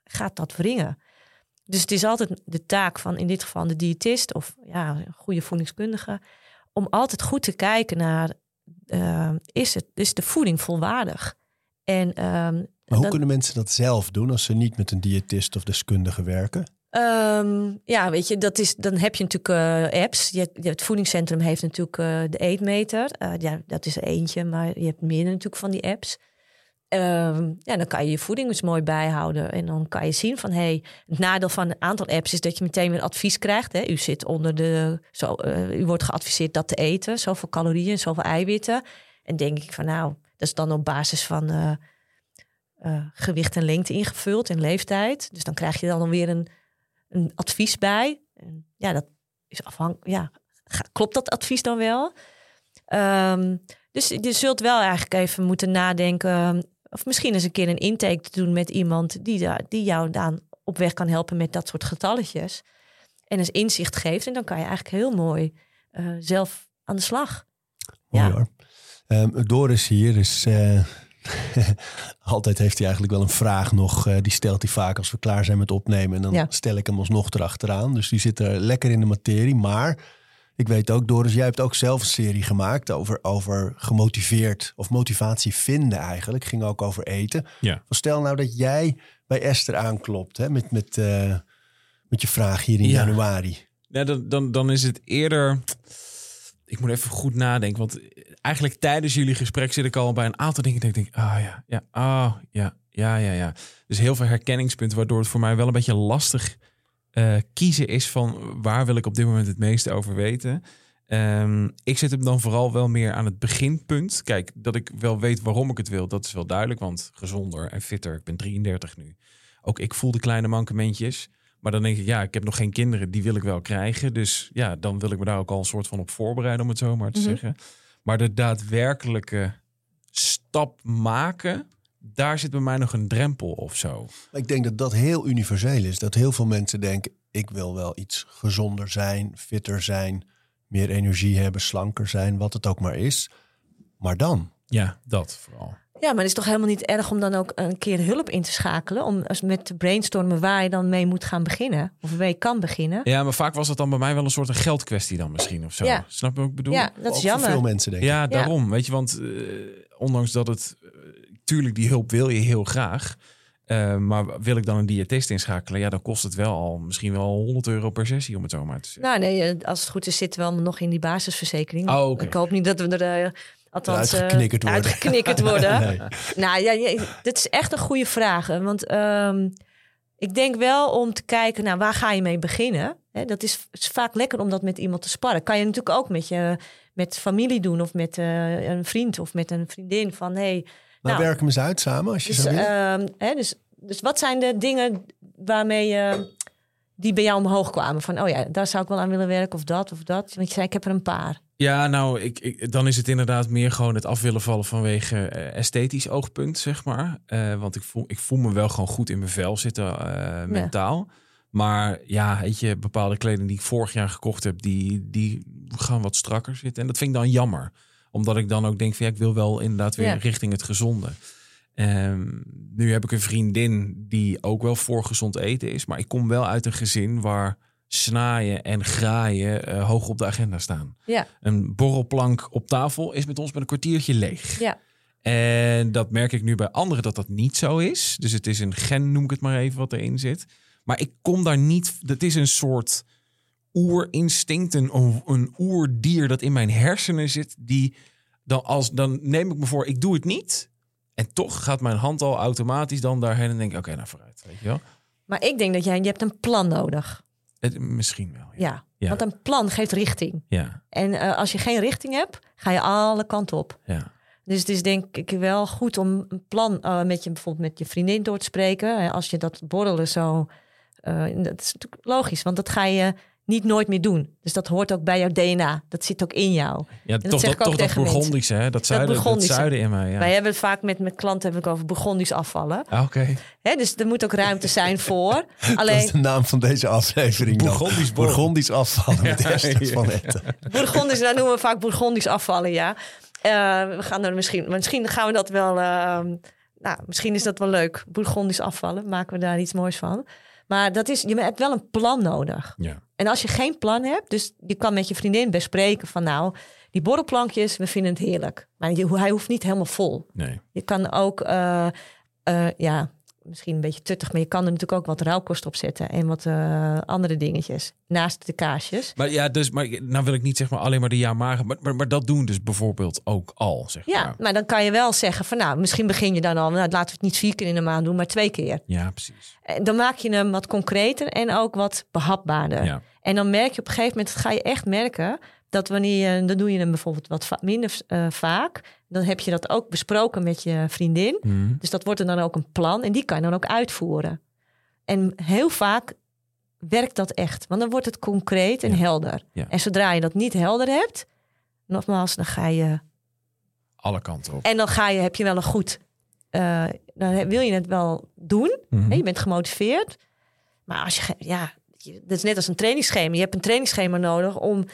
gaat dat wringen. Dus het is altijd de taak van in dit geval de diëtist of een goede voedingskundige om altijd goed te kijken naar is de voeding volwaardig? En maar hoe kunnen mensen dat zelf doen als ze niet met een diëtist of deskundige werken? Weet je, dan heb je natuurlijk apps. Het voedingscentrum heeft natuurlijk de eetmeter. Dat is er eentje, maar je hebt meer natuurlijk van die apps. Dan kan je je voeding dus mooi bijhouden. En dan kan je zien van, het nadeel van een aantal apps is dat je meteen weer advies krijgt. Hè? U zit u wordt geadviseerd dat te eten. Zoveel calorieën en zoveel eiwitten. En denk ik van, dat is dan op basis van gewicht en lengte ingevuld en leeftijd. Dus dan krijg je dan weer een advies bij. Ja, dat is afhankelijk. Ja, klopt dat advies dan wel? Dus je zult wel eigenlijk even moeten nadenken, of misschien eens een keer een intake te doen met iemand die jou dan op weg kan helpen met dat soort getalletjes. En eens inzicht geeft. En dan kan je eigenlijk heel mooi zelf aan de slag. Mooi hoor. Doris hier is altijd heeft hij eigenlijk wel een vraag nog. Die stelt hij vaak als we klaar zijn met opnemen. En dan stel ik hem alsnog erachteraan. Dus die zit er lekker in de materie. Maar ik weet ook, Doris, jij hebt ook zelf een serie gemaakt over gemotiveerd of motivatie vinden eigenlijk. Ging ook over eten. Ja. Stel nou dat jij bij Esther aanklopt hè, met je vraag hier in januari. Ja, dan is het eerder. Ik moet even goed nadenken, want eigenlijk tijdens jullie gesprek zit ik al bij een aantal dingen. Dat ik denk, ja. Dus heel veel herkenningspunten, waardoor het voor mij wel een beetje lastig kiezen is van waar wil ik op dit moment het meeste over weten. Ik zet hem dan vooral wel meer aan het beginpunt. Kijk, dat ik wel weet waarom ik het wil, dat is wel duidelijk. Want gezonder en fitter, ik ben 33 nu. Ook ik voel de kleine mankementjes. Maar dan denk ik, ik heb nog geen kinderen, die wil ik wel krijgen. Dus dan wil ik me daar ook al een soort van op voorbereiden, om het zo maar te zeggen. Maar de daadwerkelijke stap maken, daar zit bij mij nog een drempel of zo. Ik denk dat dat heel universeel is. Dat heel veel mensen denken, ik wil wel iets gezonder zijn, fitter zijn, meer energie hebben, slanker zijn, wat het ook maar is. Maar dan? Ja, dat vooral. Ja, maar het is toch helemaal niet erg om dan ook een keer hulp in te schakelen, om met te brainstormen waar je dan mee moet gaan beginnen, of mee kan beginnen. Ja, maar vaak was dat dan bij mij wel een soort een geldkwestie dan misschien of zo. Ja. Snap je wat ik bedoel? Ja, dat is ook jammer. Voor veel mensen denk ik. Ja, daarom. Ja. Weet je, want ondanks dat het, tuurlijk die hulp wil je heel graag, maar wil ik dan een diëtist inschakelen, dan kost het wel al misschien wel €100 per sessie, om het zo maar te zeggen. Nou nee, als het goed is zitten we allemaal nog in die basisverzekering. Oh, okay. Ik hoop niet dat we er althans uitgeknikkerd worden. Nee. Nou ja, dat is echt een goede vraag. Want Ik denk wel om te kijken, nou, waar ga je mee beginnen? Hè, dat is vaak lekker om dat met iemand te sparren. Kan je natuurlijk ook met familie doen of met een vriend of met een vriendin. Van, hey, nou, werken we eens uit samen als je zo wil. Dus wat zijn de dingen waarmee die bij jou omhoog kwamen? Van, oh ja, daar zou ik wel aan willen werken of dat. Want je zei, ik heb er een paar. Ja, nou, dan is het inderdaad meer gewoon het af willen vallen vanwege esthetisch oogpunt, zeg maar. Want ik voel me wel gewoon goed in mijn vel zitten, mentaal. Ja. Maar ja, weet je, bepaalde kleding die ik vorig jaar gekocht heb, die gaan wat strakker zitten. En dat vind ik dan jammer. Omdat ik dan ook denk van, ja, ik wil wel inderdaad weer richting het gezonde. Nu heb ik een vriendin die ook wel voor gezond eten is. Maar ik kom wel uit een gezin waar snaaien en graaien hoog op de agenda staan. Ja. Een borrelplank op tafel is met ons met een kwartiertje leeg. Ja. En dat merk ik nu bij anderen dat niet zo is. Dus het is een gen, noem ik het maar even, wat erin zit. Maar ik kom daar niet... Dat is een soort oerinstinct, een oerdier dat in mijn hersenen zit. Die dan neem ik me voor, ik doe het niet. En toch gaat mijn hand al automatisch dan daarheen en denk ik, oké, nou vooruit. Weet je wel? Maar ik denk dat je hebt een plan nodig. Misschien wel. Ja. Ja, want een plan geeft richting. Ja. En als je geen richting hebt, ga je alle kanten op. Ja. Dus het is denk ik wel goed om een plan bijvoorbeeld met je vriendin door te spreken. Als je dat borrelen zo... dat is natuurlijk logisch, want dat ga je niet nooit meer doen. Dus dat hoort ook bij jouw DNA. Dat zit ook in jou. Ja, dat toch dat Bourgondische, hè? Dat zuiden in mij. Ja. Wij hebben het vaak met klanten heb ik over Bourgondisch afvallen. Ah, okay. Hè, dus er moet ook ruimte zijn voor. Alleen... Dat is de naam van deze aflevering. Bourgondisch afvallen met Esther van Etten. Bourgondisch, dat noemen we vaak Bourgondisch afvallen, ja. We gaan er misschien gaan we dat wel... misschien is dat wel leuk. Bourgondisch afvallen, maken we daar iets moois van. Maar je hebt wel een plan nodig. Ja. En als je geen plan hebt, dus je kan met je vriendin bespreken van nou, die borrelplankjes, we vinden het heerlijk. Maar hij hoeft niet helemaal vol. Nee. Je kan ook, misschien een beetje tuttig, maar je kan er natuurlijk ook wat rauwkost op zetten en wat andere dingetjes naast de kaasjes. Maar ja, dus nou wil ik niet zeg maar alleen maar de ja-magen, maar dat doen dus bijvoorbeeld ook al. Zeg maar. Ja, maar dan kan je wel zeggen van nou, misschien begin je dan al, nou, laten we het niet 4 keer in de maand doen, maar 2 keer. Ja, precies. En dan maak je hem wat concreter en ook wat behapbaarder. Ja. En dan merk je op een gegeven moment, ga je echt merken dat wanneer je, dan doe je hem bijvoorbeeld wat minder vaak. Dan heb je dat ook besproken met je vriendin. Mm. Dus dat wordt dan ook een plan. En die kan je dan ook uitvoeren. En heel vaak werkt dat echt. Want dan wordt het concreet en helder. Ja. En zodra je dat niet helder hebt, nogmaals, dan ga je... alle kanten op. En dan heb je wel een goed... dan wil je het wel doen. Mm-hmm. Je bent gemotiveerd. Maar als je... Ja, dat is net als een trainingsschema. Je hebt een trainingsschema nodig om...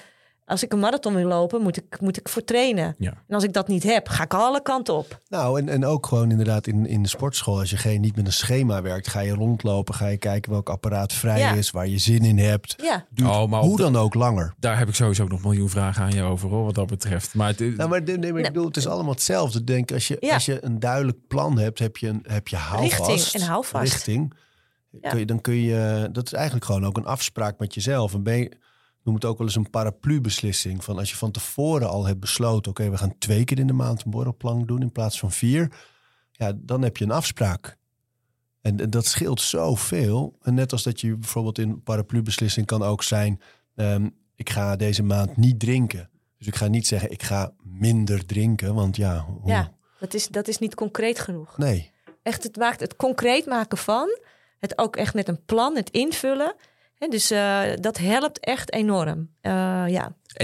Als ik een marathon wil lopen, moet ik voor trainen. Ja. En als ik dat niet heb, ga ik alle kanten op. Nou, en ook gewoon inderdaad in de sportschool. Als je niet met een schema werkt, ga je rondlopen. Ga je kijken welk apparaat vrij is, waar je zin in hebt. Ja. Hoe dan ook langer. Daar heb ik sowieso ook nog 1 miljoen vragen aan je over, hoor, wat dat betreft. Maar ik bedoel, het is allemaal hetzelfde. Denk, als je een duidelijk plan hebt, heb je houvast. Richting. Ja. Dan kun je, dat is eigenlijk gewoon ook een afspraak met jezelf. En ben je... Noem het ook wel eens een paraplu-beslissing. Van als je van tevoren al hebt besloten... oké, we gaan 2 keer in de maand een borrelplank doen in plaats van 4. Ja, dan heb je een afspraak. En dat scheelt zoveel. En net als dat je bijvoorbeeld in een paraplu-beslissing kan ook zijn... ik ga deze maand niet drinken. Dus ik ga niet zeggen, ik ga minder drinken. Want ja... Ja, dat is niet concreet genoeg. Nee. Echt, het maakt het concreet maken van... het ook echt met een plan, het invullen... En dus dat helpt echt enorm. En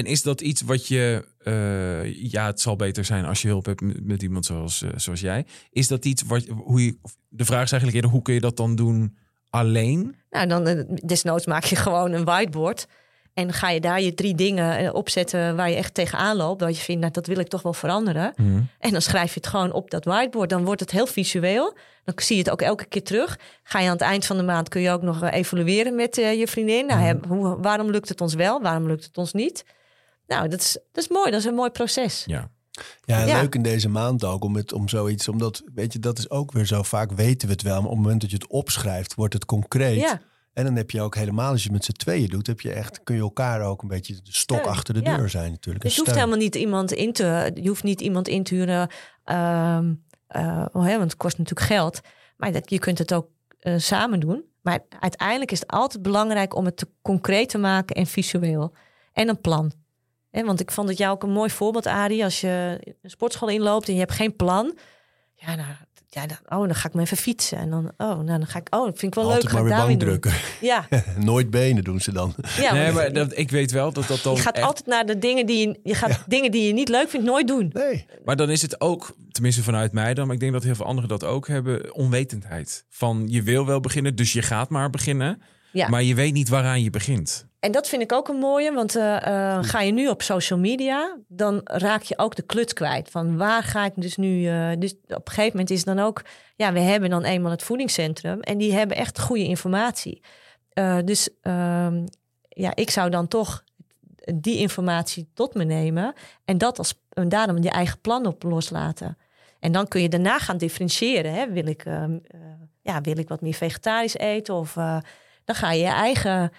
is dat iets wat je... het zal beter zijn als je hulp hebt met iemand zoals jij. Is dat iets de vraag is eigenlijk eerder, hoe kun je dat dan doen alleen? Nou, dan desnoods maak je gewoon een whiteboard. En ga je daar je 3 dingen opzetten waar je echt tegenaan loopt. Dat je vindt, nou, dat wil ik toch wel veranderen. Mm. En dan schrijf je het gewoon op dat whiteboard. Dan wordt het heel visueel. Dan zie je het ook elke keer terug. Ga je aan het eind van de maand, kun je ook nog evalueren met je vriendin. Nou, waarom lukt het ons wel? Waarom lukt het ons niet? Nou, dat is mooi. Dat is een mooi proces. Ja. Ja, leuk in deze maand ook om zoiets. Omdat, weet je, dat is ook weer zo. Vaak weten we het wel. Maar op het moment dat je het opschrijft, wordt het concreet. Ja. En dan heb je ook helemaal, als je met z'n tweeën doet... kun je elkaar ook een beetje de stok achter de deur zijn natuurlijk. Dus je hoeft niet iemand in te huren. Want het kost natuurlijk geld. Maar je kunt het ook samen doen. Maar uiteindelijk is het altijd belangrijk om het te concreet te maken en visueel. En een plan. Want ik vond het jou ook een mooi voorbeeld, Ari. Als je een sportschool inloopt en je hebt geen plan. Ja, nou, dan ga ik me even fietsen. En dan, dan ga ik... Oh, dat vind ik wel altijd leuk. Altijd maar weer bankdrukken. Ja. Nooit benen doen ze dan. Ja, nee, maar ik weet wel dat dan... Je gaat echt... altijd naar de dingen die dingen die je niet leuk vindt nooit doen. Nee. Maar dan is het ook, tenminste vanuit mij dan... maar ik denk dat heel veel anderen dat ook hebben... onwetendheid. Van je wil wel beginnen, dus je gaat maar beginnen... Ja. Maar je weet niet waaraan je begint. En dat vind ik ook een mooie, want ga je nu op social media... dan raak je ook de kluts kwijt. Van waar ga ik dus nu... dus op een gegeven moment is dan ook... ja, we hebben dan eenmaal het voedingscentrum... en die hebben echt goede informatie. Ik zou dan toch die informatie tot me nemen... en daarom je eigen plan op loslaten. En dan kun je daarna gaan differentiëren. Hè? Wil ik wat meer vegetarisch eten of... dan ga je eigen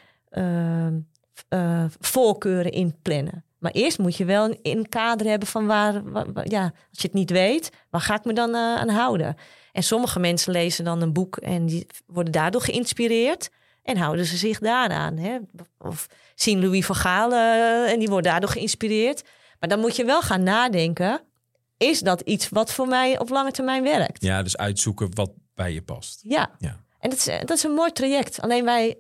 voorkeuren inplannen. Maar eerst moet je wel een kader hebben van waar, als je het niet weet, waar ga ik me dan aan houden? En sommige mensen lezen dan een boek en die worden daardoor geïnspireerd en houden ze zich daaraan. Hè? Of zien Louis van Gaal en die worden daardoor geïnspireerd. Maar dan moet je wel gaan nadenken, is dat iets wat voor mij op lange termijn werkt? Ja, dus uitzoeken wat bij je past. Ja. En dat is een mooi traject. Alleen wij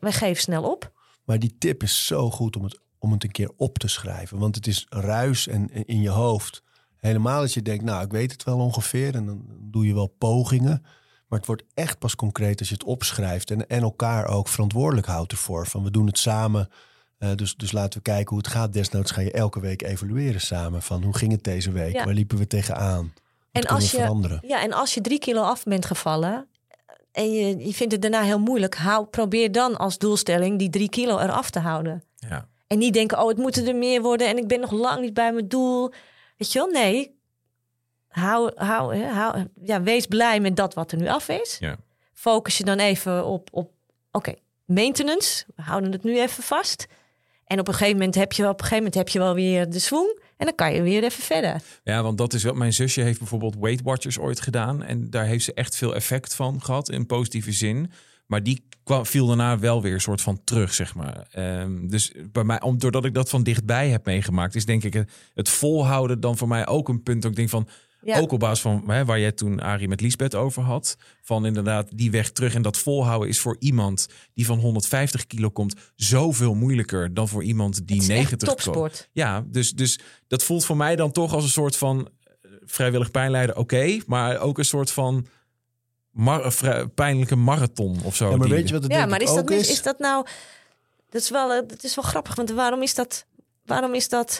geven snel op. Maar die tip is zo goed om het een keer op te schrijven. Want het is ruis en in je hoofd. Helemaal als je denkt, nou, ik weet het wel ongeveer. En dan doe je wel pogingen. Maar het wordt echt pas concreet als je het opschrijft. En elkaar ook verantwoordelijk houdt ervoor. Van we doen het samen. Dus laten we kijken hoe het gaat. Desnoods ga je elke week evalueren samen. Van hoe ging het deze week? Ja. Waar liepen we tegenaan? En als je 3 kilo af bent gevallen... en je vindt het daarna heel moeilijk. Probeer dan als doelstelling die 3 kilo eraf te houden. Ja. En niet denken, het moeten er meer worden... en ik ben nog lang niet bij mijn doel. Weet je wel, nee. Wees blij met dat wat er nu af is. Ja. Focus je dan even op maintenance. We houden het nu even vast. En op een gegeven moment heb je wel weer de swing... En dan kan je weer even verder. Ja, want dat is wat mijn zusje heeft bijvoorbeeld Weight Watchers ooit gedaan. En daar heeft ze echt veel effect van gehad in positieve zin. Maar die viel daarna wel weer een soort van terug, zeg maar. Dus bij mij, doordat ik dat van dichtbij heb meegemaakt... is denk ik het volhouden dan voor mij ook een punt. Dat ik denk van, ook op basis van waar jij toen Ari met Liesbeth over had... van inderdaad die weg terug. En dat volhouden is voor iemand die van 150 kilo komt... zoveel moeilijker dan voor iemand die 90 komt. Topsport. Ja, dus dat voelt voor mij dan toch als een soort van... vrijwillig pijnlijden, oké, maar ook een soort van... pijnlijke marathon of zo. Ja, maar weet je wat het maar is dat is? Is dat nou... Dat is wel grappig, want waarom is dat...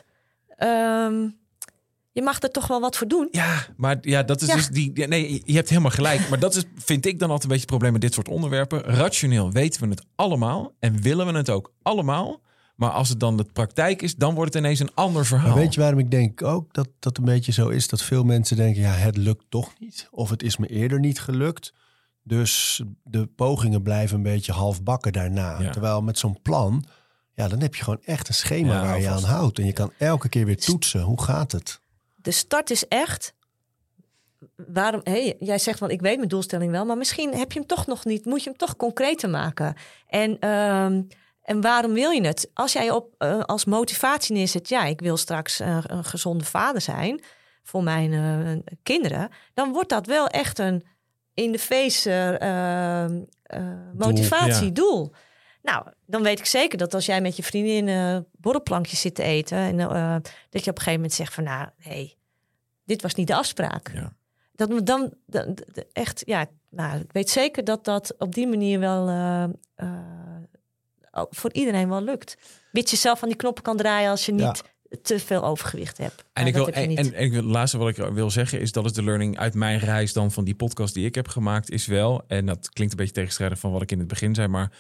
Je mag er toch wel wat voor doen. Ja, maar dat is dus die... Nee, je hebt helemaal gelijk. Maar dat is, vind ik dan altijd een beetje het probleem met dit soort onderwerpen. Rationeel weten we het allemaal en willen we het ook allemaal. Maar als het dan de praktijk is, dan wordt het ineens een ander verhaal. Maar weet je waarom ik denk ook dat dat een beetje zo is? Dat veel mensen denken, het lukt toch niet. Of het is me eerder niet gelukt. Dus de pogingen blijven een beetje halfbakken daarna. Ja. Terwijl met zo'n plan, dan heb je gewoon echt een schema waar je aan houdt. En je kan elke keer weer toetsen. Hoe gaat het? De start is echt... Waarom? Jij zegt, want ik weet mijn doelstelling wel... maar misschien heb je hem toch nog niet. Moet je hem toch concreter maken. En waarom wil je het? Als jij als motivatie neerzet... ik wil straks een gezonde vader zijn... voor mijn kinderen... dan wordt dat wel echt een in de face motivatiedoel. Ja. Nou, dan weet ik zeker dat als jij met je vriendin... borrelplankjes zit te eten... en dat je op een gegeven moment zegt van... dit was niet de afspraak. Ja. Ik weet zeker dat dat op die manier wel... voor iedereen wel lukt. Beetje zelf aan die knoppen kan draaien als je niet te veel overgewicht hebt. En het laatste wat ik wil zeggen is... dat is de learning uit mijn reis dan van die podcast die ik heb gemaakt... is wel, en dat klinkt een beetje tegenstrijdig van wat ik in het begin zei... maar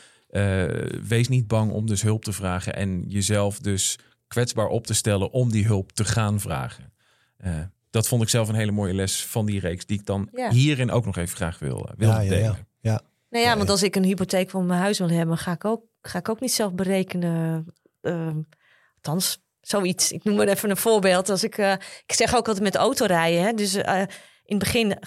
wees niet bang om dus hulp te vragen... en jezelf dus kwetsbaar op te stellen om die hulp te gaan vragen. Dat vond ik zelf een hele mooie les van die reeks... die ik dan hierin ook nog even graag wil delen. Ja. Want als ik een hypotheek voor mijn huis wil hebben... ga ik ook niet zelf berekenen. Althans, zoiets. Ik noem maar even een voorbeeld. Als ik zeg ook altijd met autorijden. Hè? Dus in het begin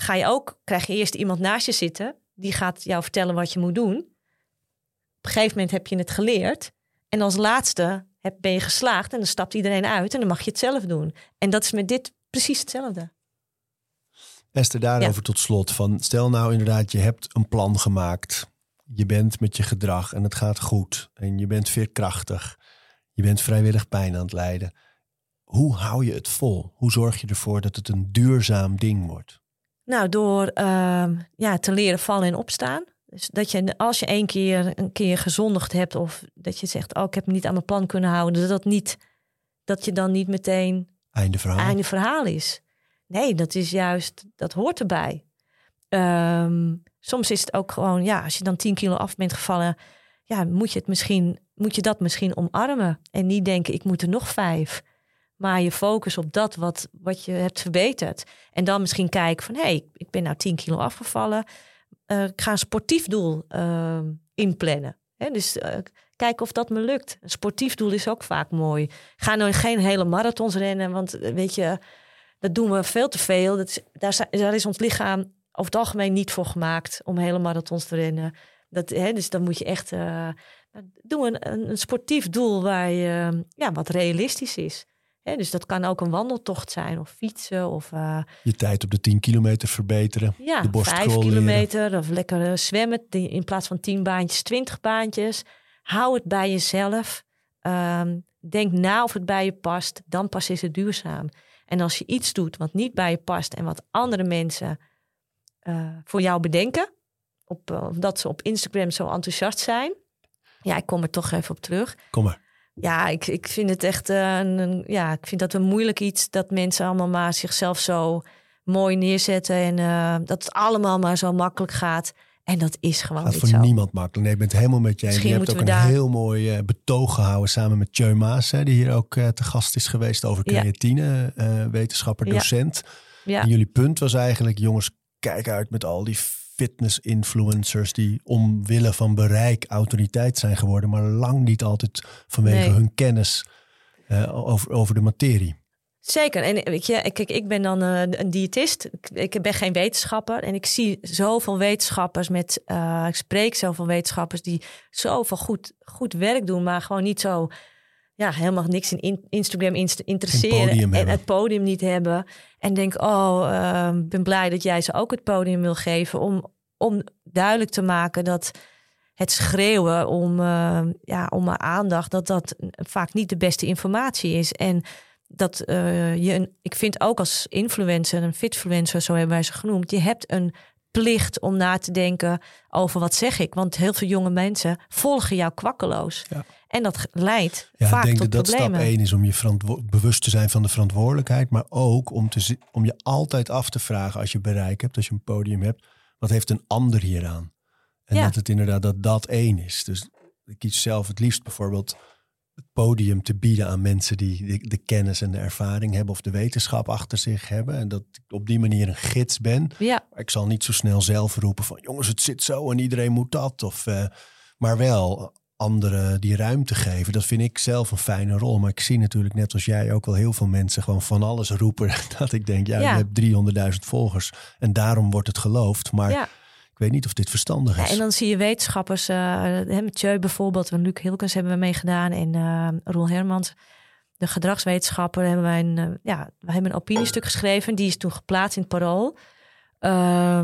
krijg je eerst iemand naast je zitten... die gaat jou vertellen wat je moet doen. Op een gegeven moment heb je het geleerd. En als laatste ben je geslaagd en dan stapt iedereen uit en dan mag je het zelf doen. En dat is met dit precies hetzelfde. Esther, daarover tot slot. Van, stel nou inderdaad, je hebt een plan gemaakt. Je bent met je gedrag en het gaat goed. En je bent veerkrachtig. Je bent vrijwillig pijn aan het lijden. Hoe hou je het vol? Hoe zorg je ervoor dat het een duurzaam ding wordt? Nou, door te leren vallen en opstaan. Dus dat je, als je een keer gezondigd hebt of dat je zegt, ik heb me niet aan mijn plan kunnen houden. Dat je dan niet meteen einde verhaal is. Nee, dat is juist, dat hoort erbij. Soms is het ook gewoon, als je dan 10 kilo af bent gevallen, moet je dat misschien omarmen. En niet denken, ik moet er nog 5. Maar je focus op dat wat je hebt verbeterd. En dan misschien kijken van, ik ben nou 10 kilo afgevallen. Ik ga een sportief doel inplannen. Dus kijken of dat me lukt. Een sportief doel is ook vaak mooi. Ga nou geen hele marathons rennen, want weet je, dat doen we veel te veel. Daar is ons lichaam over het algemeen niet voor gemaakt om hele marathons te rennen. Dus dan moet je echt doen een sportief doel waar je wat realistisch is. Dus dat kan ook een wandeltocht zijn of fietsen. Of, je tijd op de 10 kilometer verbeteren. Ja, de borstcrawl 5 kilometer leren. Of lekker zwemmen. In plaats van 10 baantjes, 20 baantjes. Hou het bij jezelf. Denk na of het bij je past. Dan pas is het duurzaam. En als je iets doet wat niet bij je past en wat andere mensen voor jou bedenken, omdat ze op Instagram zo enthousiast zijn. Ja, ik kom er toch even op terug. Kom maar. Ja, ik vind het echt ik vind dat een moeilijk iets dat mensen allemaal maar zichzelf zo mooi neerzetten en dat het allemaal maar zo makkelijk gaat. En dat is gewoon niet zo. Dat is voor niemand makkelijk. Nee, ik ben het helemaal met je eens. Je hebt ook heel mooi betoog gehouden samen met Tjeu Maas, die hier ook te gast is geweest over creatine, wetenschapper, docent. Ja. En jullie punt was eigenlijk, jongens, kijk uit met al die fitness-influencers die omwille van bereik autoriteit zijn geworden, maar lang niet altijd vanwege hun kennis over de materie. Zeker. En kijk, ik ben dan een diëtist. Ik ben geen wetenschapper. En ik zie zoveel wetenschappers ik spreek zoveel wetenschappers die zoveel goed werk doen, maar gewoon niet zo helemaal niks in Instagram interesseren en het podium niet hebben. En denk, ben blij dat jij ze ook het podium wil geven om duidelijk te maken dat het schreeuwen om aandacht, dat vaak niet de beste informatie is. En dat ik vind ook als influencer, een fitfluencer, zo hebben wij ze genoemd, je hebt een plicht om na te denken over wat zeg ik. Want heel veel jonge mensen volgen jou kwakkeloos. Ja. En dat leidt vaak tot problemen. Ik denk dat stap 1 is om je bewust te zijn van de verantwoordelijkheid. Maar ook om je altijd af te vragen als je bereik hebt, als je een podium hebt. Wat heeft een ander hieraan? En dat het inderdaad dat 1 is. Dus ik kies zelf het liefst bijvoorbeeld het podium te bieden aan mensen die de kennis en de ervaring hebben of de wetenschap achter zich hebben. En dat ik op die manier een gids ben. Ja. Maar ik zal niet zo snel zelf roepen van jongens, het zit zo en iedereen moet dat. Of, maar wel anderen die ruimte geven. Dat vind ik zelf een fijne rol. Maar ik zie natuurlijk net als jij ook wel heel veel mensen gewoon van alles roepen. Dat ik denk, je hebt 300.000 volgers. En daarom wordt het geloofd. Maar ik weet niet of dit verstandig is. Ja, en dan zie je wetenschappers. Met Tjeu bijvoorbeeld. En Luc Hilkens hebben we meegedaan. En Roel Hermans, de gedragswetenschapper. We hebben een opiniestuk geschreven. Die is toen geplaatst in Parool. Er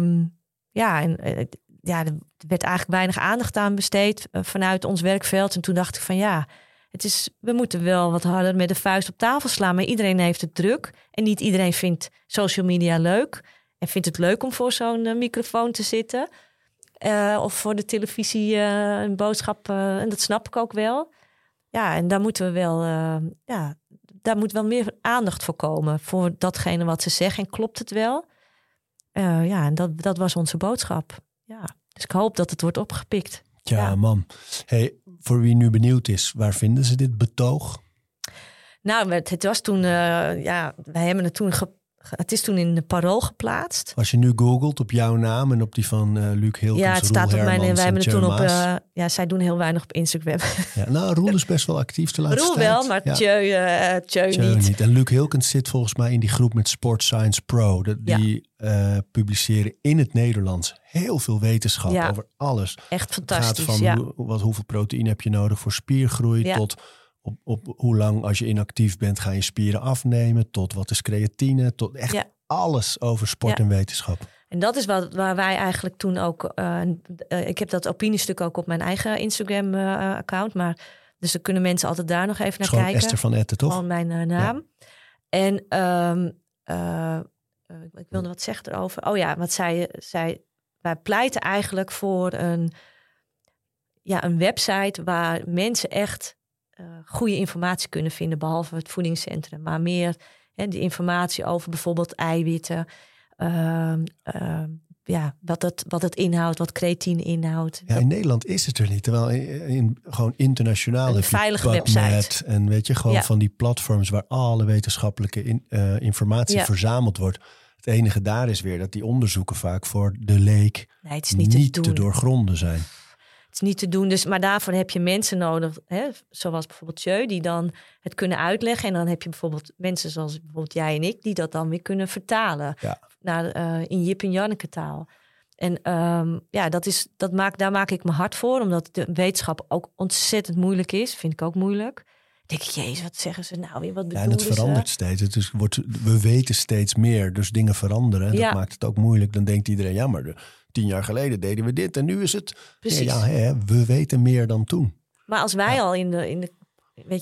werd eigenlijk weinig aandacht aan besteed vanuit ons werkveld. En toen dacht ik van we moeten wel wat harder met de vuist op tafel slaan. Maar iedereen heeft het druk. En niet iedereen vindt social media leuk. En vindt het leuk om voor zo'n microfoon te zitten. Of voor de televisie een boodschap. En dat snap ik ook wel. Ja, en daar moeten we wel daar moet wel meer aandacht voor komen. Voor datgene wat ze zeggen. En klopt het wel? En dat was onze boodschap. Ja, dus ik hoop dat het wordt opgepikt. Ja, man. Hey, voor wie nu benieuwd is, waar vinden ze dit betoog? Nou, het was toen... wij hebben het toen Het is toen in de Parool geplaatst. Als je nu googelt op jouw naam en op die van Luc Hilkens, ja, het Roel staat op Hermans, mijn. En wij hebben het toen op. Ja, zij doen heel weinig op Instagram. Ja, nou, Roel is best wel actief de laatste tijd. Roel wel, maar ja. Tjeu niet. En Luc Hilkens zit volgens mij in die groep met Sport Science Pro. Die publiceren in het Nederlands heel veel wetenschap over alles. Echt fantastisch. Het gaat van hoeveel proteïne heb je nodig voor spiergroei tot. Op hoe lang als je inactief bent, gaan je spieren afnemen. Tot wat is creatine. Tot echt alles over sport en wetenschap. En dat is waar wij eigenlijk toen ook... ik heb dat opiniestuk ook op mijn eigen Instagram-account. Dus dan kunnen mensen altijd daar nog even naar kijken. Esther van Etten, toch? Gewoon mijn naam. Ja. En ik wilde wat zeggen erover. Oh ja, want wij pleiten eigenlijk voor een website waar mensen echt... goede informatie kunnen vinden, behalve het voedingscentrum. Maar meer de informatie over bijvoorbeeld eiwitten. Wat het inhoudt, wat creatine inhoudt. Ja, in Nederland is het er niet. Terwijl gewoon internationaal... Een veilige website. En weet je, gewoon van die platforms waar alle wetenschappelijke informatie verzameld wordt. Het enige daar is weer dat die onderzoeken vaak voor de leek niet te doorgronden zijn. Niet te doen. Dus, maar daarvoor heb je mensen nodig, zoals bijvoorbeeld Tjeu, die dan het kunnen uitleggen. En dan heb je bijvoorbeeld mensen zoals bijvoorbeeld jij en ik, die dat dan weer kunnen vertalen naar in Jip en Janneke taal. En daar maak ik me hard voor, omdat de wetenschap ook ontzettend moeilijk is. Vind ik ook moeilijk. Denk ik, jezus, wat zeggen ze nou weer? Wat bedoelen ze? En het verandert steeds. We weten steeds meer, dus dingen veranderen. Dat maakt het ook moeilijk. Dan denkt iedereen, ja, maar 10 jaar geleden deden we dit en nu is het... Precies. We weten meer dan toen. Maar als wij al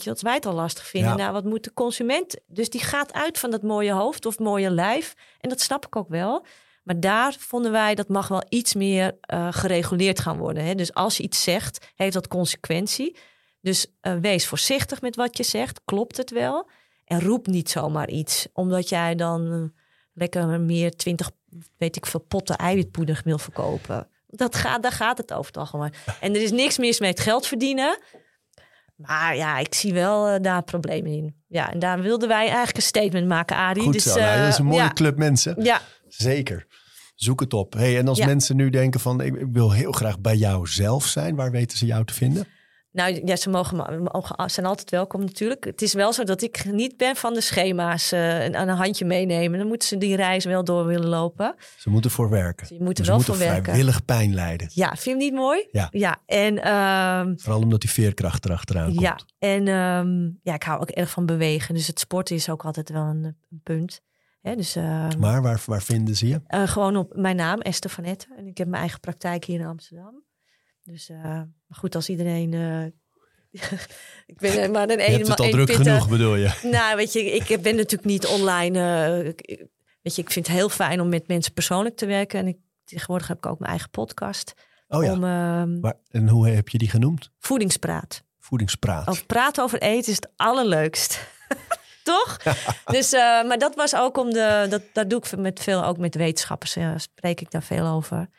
als wij het al lastig vinden... Ja. Nou, wat moet de consument... Dus die gaat uit van dat mooie hoofd of mooie lijf. En dat snap ik ook wel. Maar daar vonden wij, dat mag wel iets meer gereguleerd gaan worden. Hè? Dus als je iets zegt, heeft dat consequentie... Dus wees voorzichtig met wat je zegt. Klopt het wel? En roep niet zomaar iets. Omdat jij dan lekker meer 20, weet ik veel, potten eiwitpoeder wil verkopen. Daar gaat het over het algemeen. En er is niks mis met geld verdienen. Maar ja, ik zie wel daar problemen in. Ja, en daar wilden wij eigenlijk een statement maken, Ari. Goed zo, dat is een mooie club mensen. Ja. Zeker. Zoek het op. Hey, en als mensen nu denken van, ik wil heel graag bij jou zelf zijn. Waar weten ze jou te vinden? Nou ja, ze zijn altijd welkom natuurlijk. Het is wel zo dat ik niet ben van de schema's aan een handje meenemen. Dan moeten ze die reis wel door willen lopen. Ze moeten voor werken. Ze moeten vrijwillig pijn lijden. Ja, vind je hem niet mooi? Ja. Vooral omdat die veerkracht erachteraan komt. Ja, en ik hou ook erg van bewegen. Dus het sporten is ook altijd wel een punt. Hè? Dus, maar waar vinden ze je? Gewoon op mijn naam, Esther van Etten. En ik heb mijn eigen praktijk hier in Amsterdam. Dus goed, als iedereen... ik ben maar een... Je hebt het al druk genoeg, bedoel je? Nou, weet je, ik ben natuurlijk niet online... ik vind het heel fijn om met mensen persoonlijk te werken. En tegenwoordig heb ik ook mijn eigen podcast. Oh ja, en hoe heb je die genoemd? Voedingspraat. Voedingspraat. Of praten over eten is het allerleukst. Toch? Dus, maar dat was ook om de... Dat doe ik ook met wetenschappers. Spreek ik daar veel over.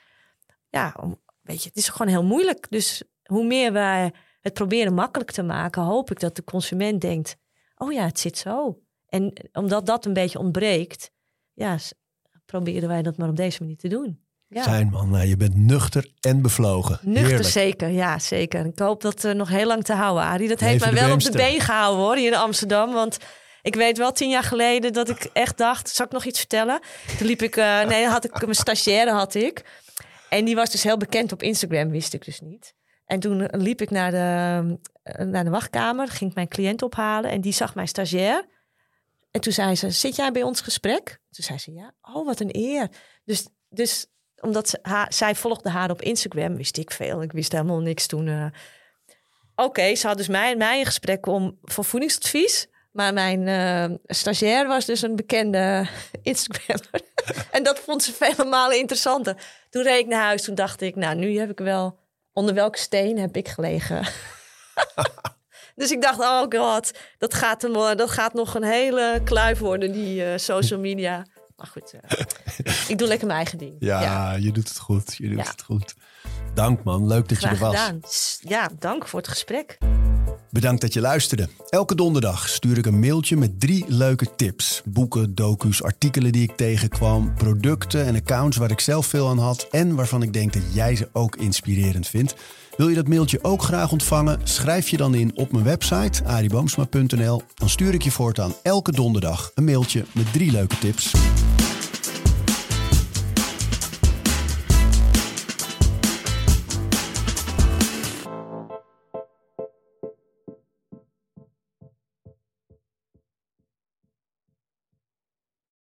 Ja, weet je, het is gewoon heel moeilijk. Dus hoe meer wij het proberen makkelijk te maken... hoop ik dat de consument denkt... oh ja, het zit zo. En omdat dat een beetje ontbreekt... ja, proberen wij dat maar op deze manier te doen. Ja. Zijn man, je bent nuchter en bevlogen. Nuchter, heerlijk. Zeker, ja, zeker. Ik hoop dat nog heel lang te houden, Ari. Dat heeft mij wel op de been gehouden, hoor, hier in Amsterdam. Want ik weet wel 10 jaar geleden dat ik echt dacht... zal ik nog iets vertellen? Toen liep ik... mijn stagiaire had ik... En die was dus heel bekend op Instagram, wist ik dus niet. En toen liep ik naar de wachtkamer, ging ik mijn cliënt ophalen... en die zag mijn stagiair. En toen zei ze, zit jij bij ons gesprek? Toen zei ze, ja, oh, wat een eer. Dus omdat zij volgde haar op Instagram, wist ik veel. Ik wist helemaal niks toen. Ze had dus mij een gesprek voor voedingsadvies... Maar mijn stagiair was dus een bekende Instagrammer. En dat vond ze vele malen interessanter. Toen reed ik naar huis, toen dacht ik... nou, nu heb ik wel... onder welke steen heb ik gelegen? Dus ik dacht, oh god, dat gaat nog een hele kluif worden... die social media. Maar goed, ik doe lekker mijn eigen ding. Ja, je doet het goed. Dank man, leuk dat je er was. Graag gedaan. Ja, dank voor het gesprek. Bedankt dat je luisterde. Elke donderdag stuur ik een mailtje met 3 leuke tips. Boeken, docu's, artikelen die ik tegenkwam, producten en accounts waar ik zelf veel aan had en waarvan ik denk dat jij ze ook inspirerend vindt. Wil je dat mailtje ook graag ontvangen? Schrijf je dan in op mijn website ariboomsma.nl. Dan stuur ik je voortaan elke donderdag een mailtje met 3 leuke tips.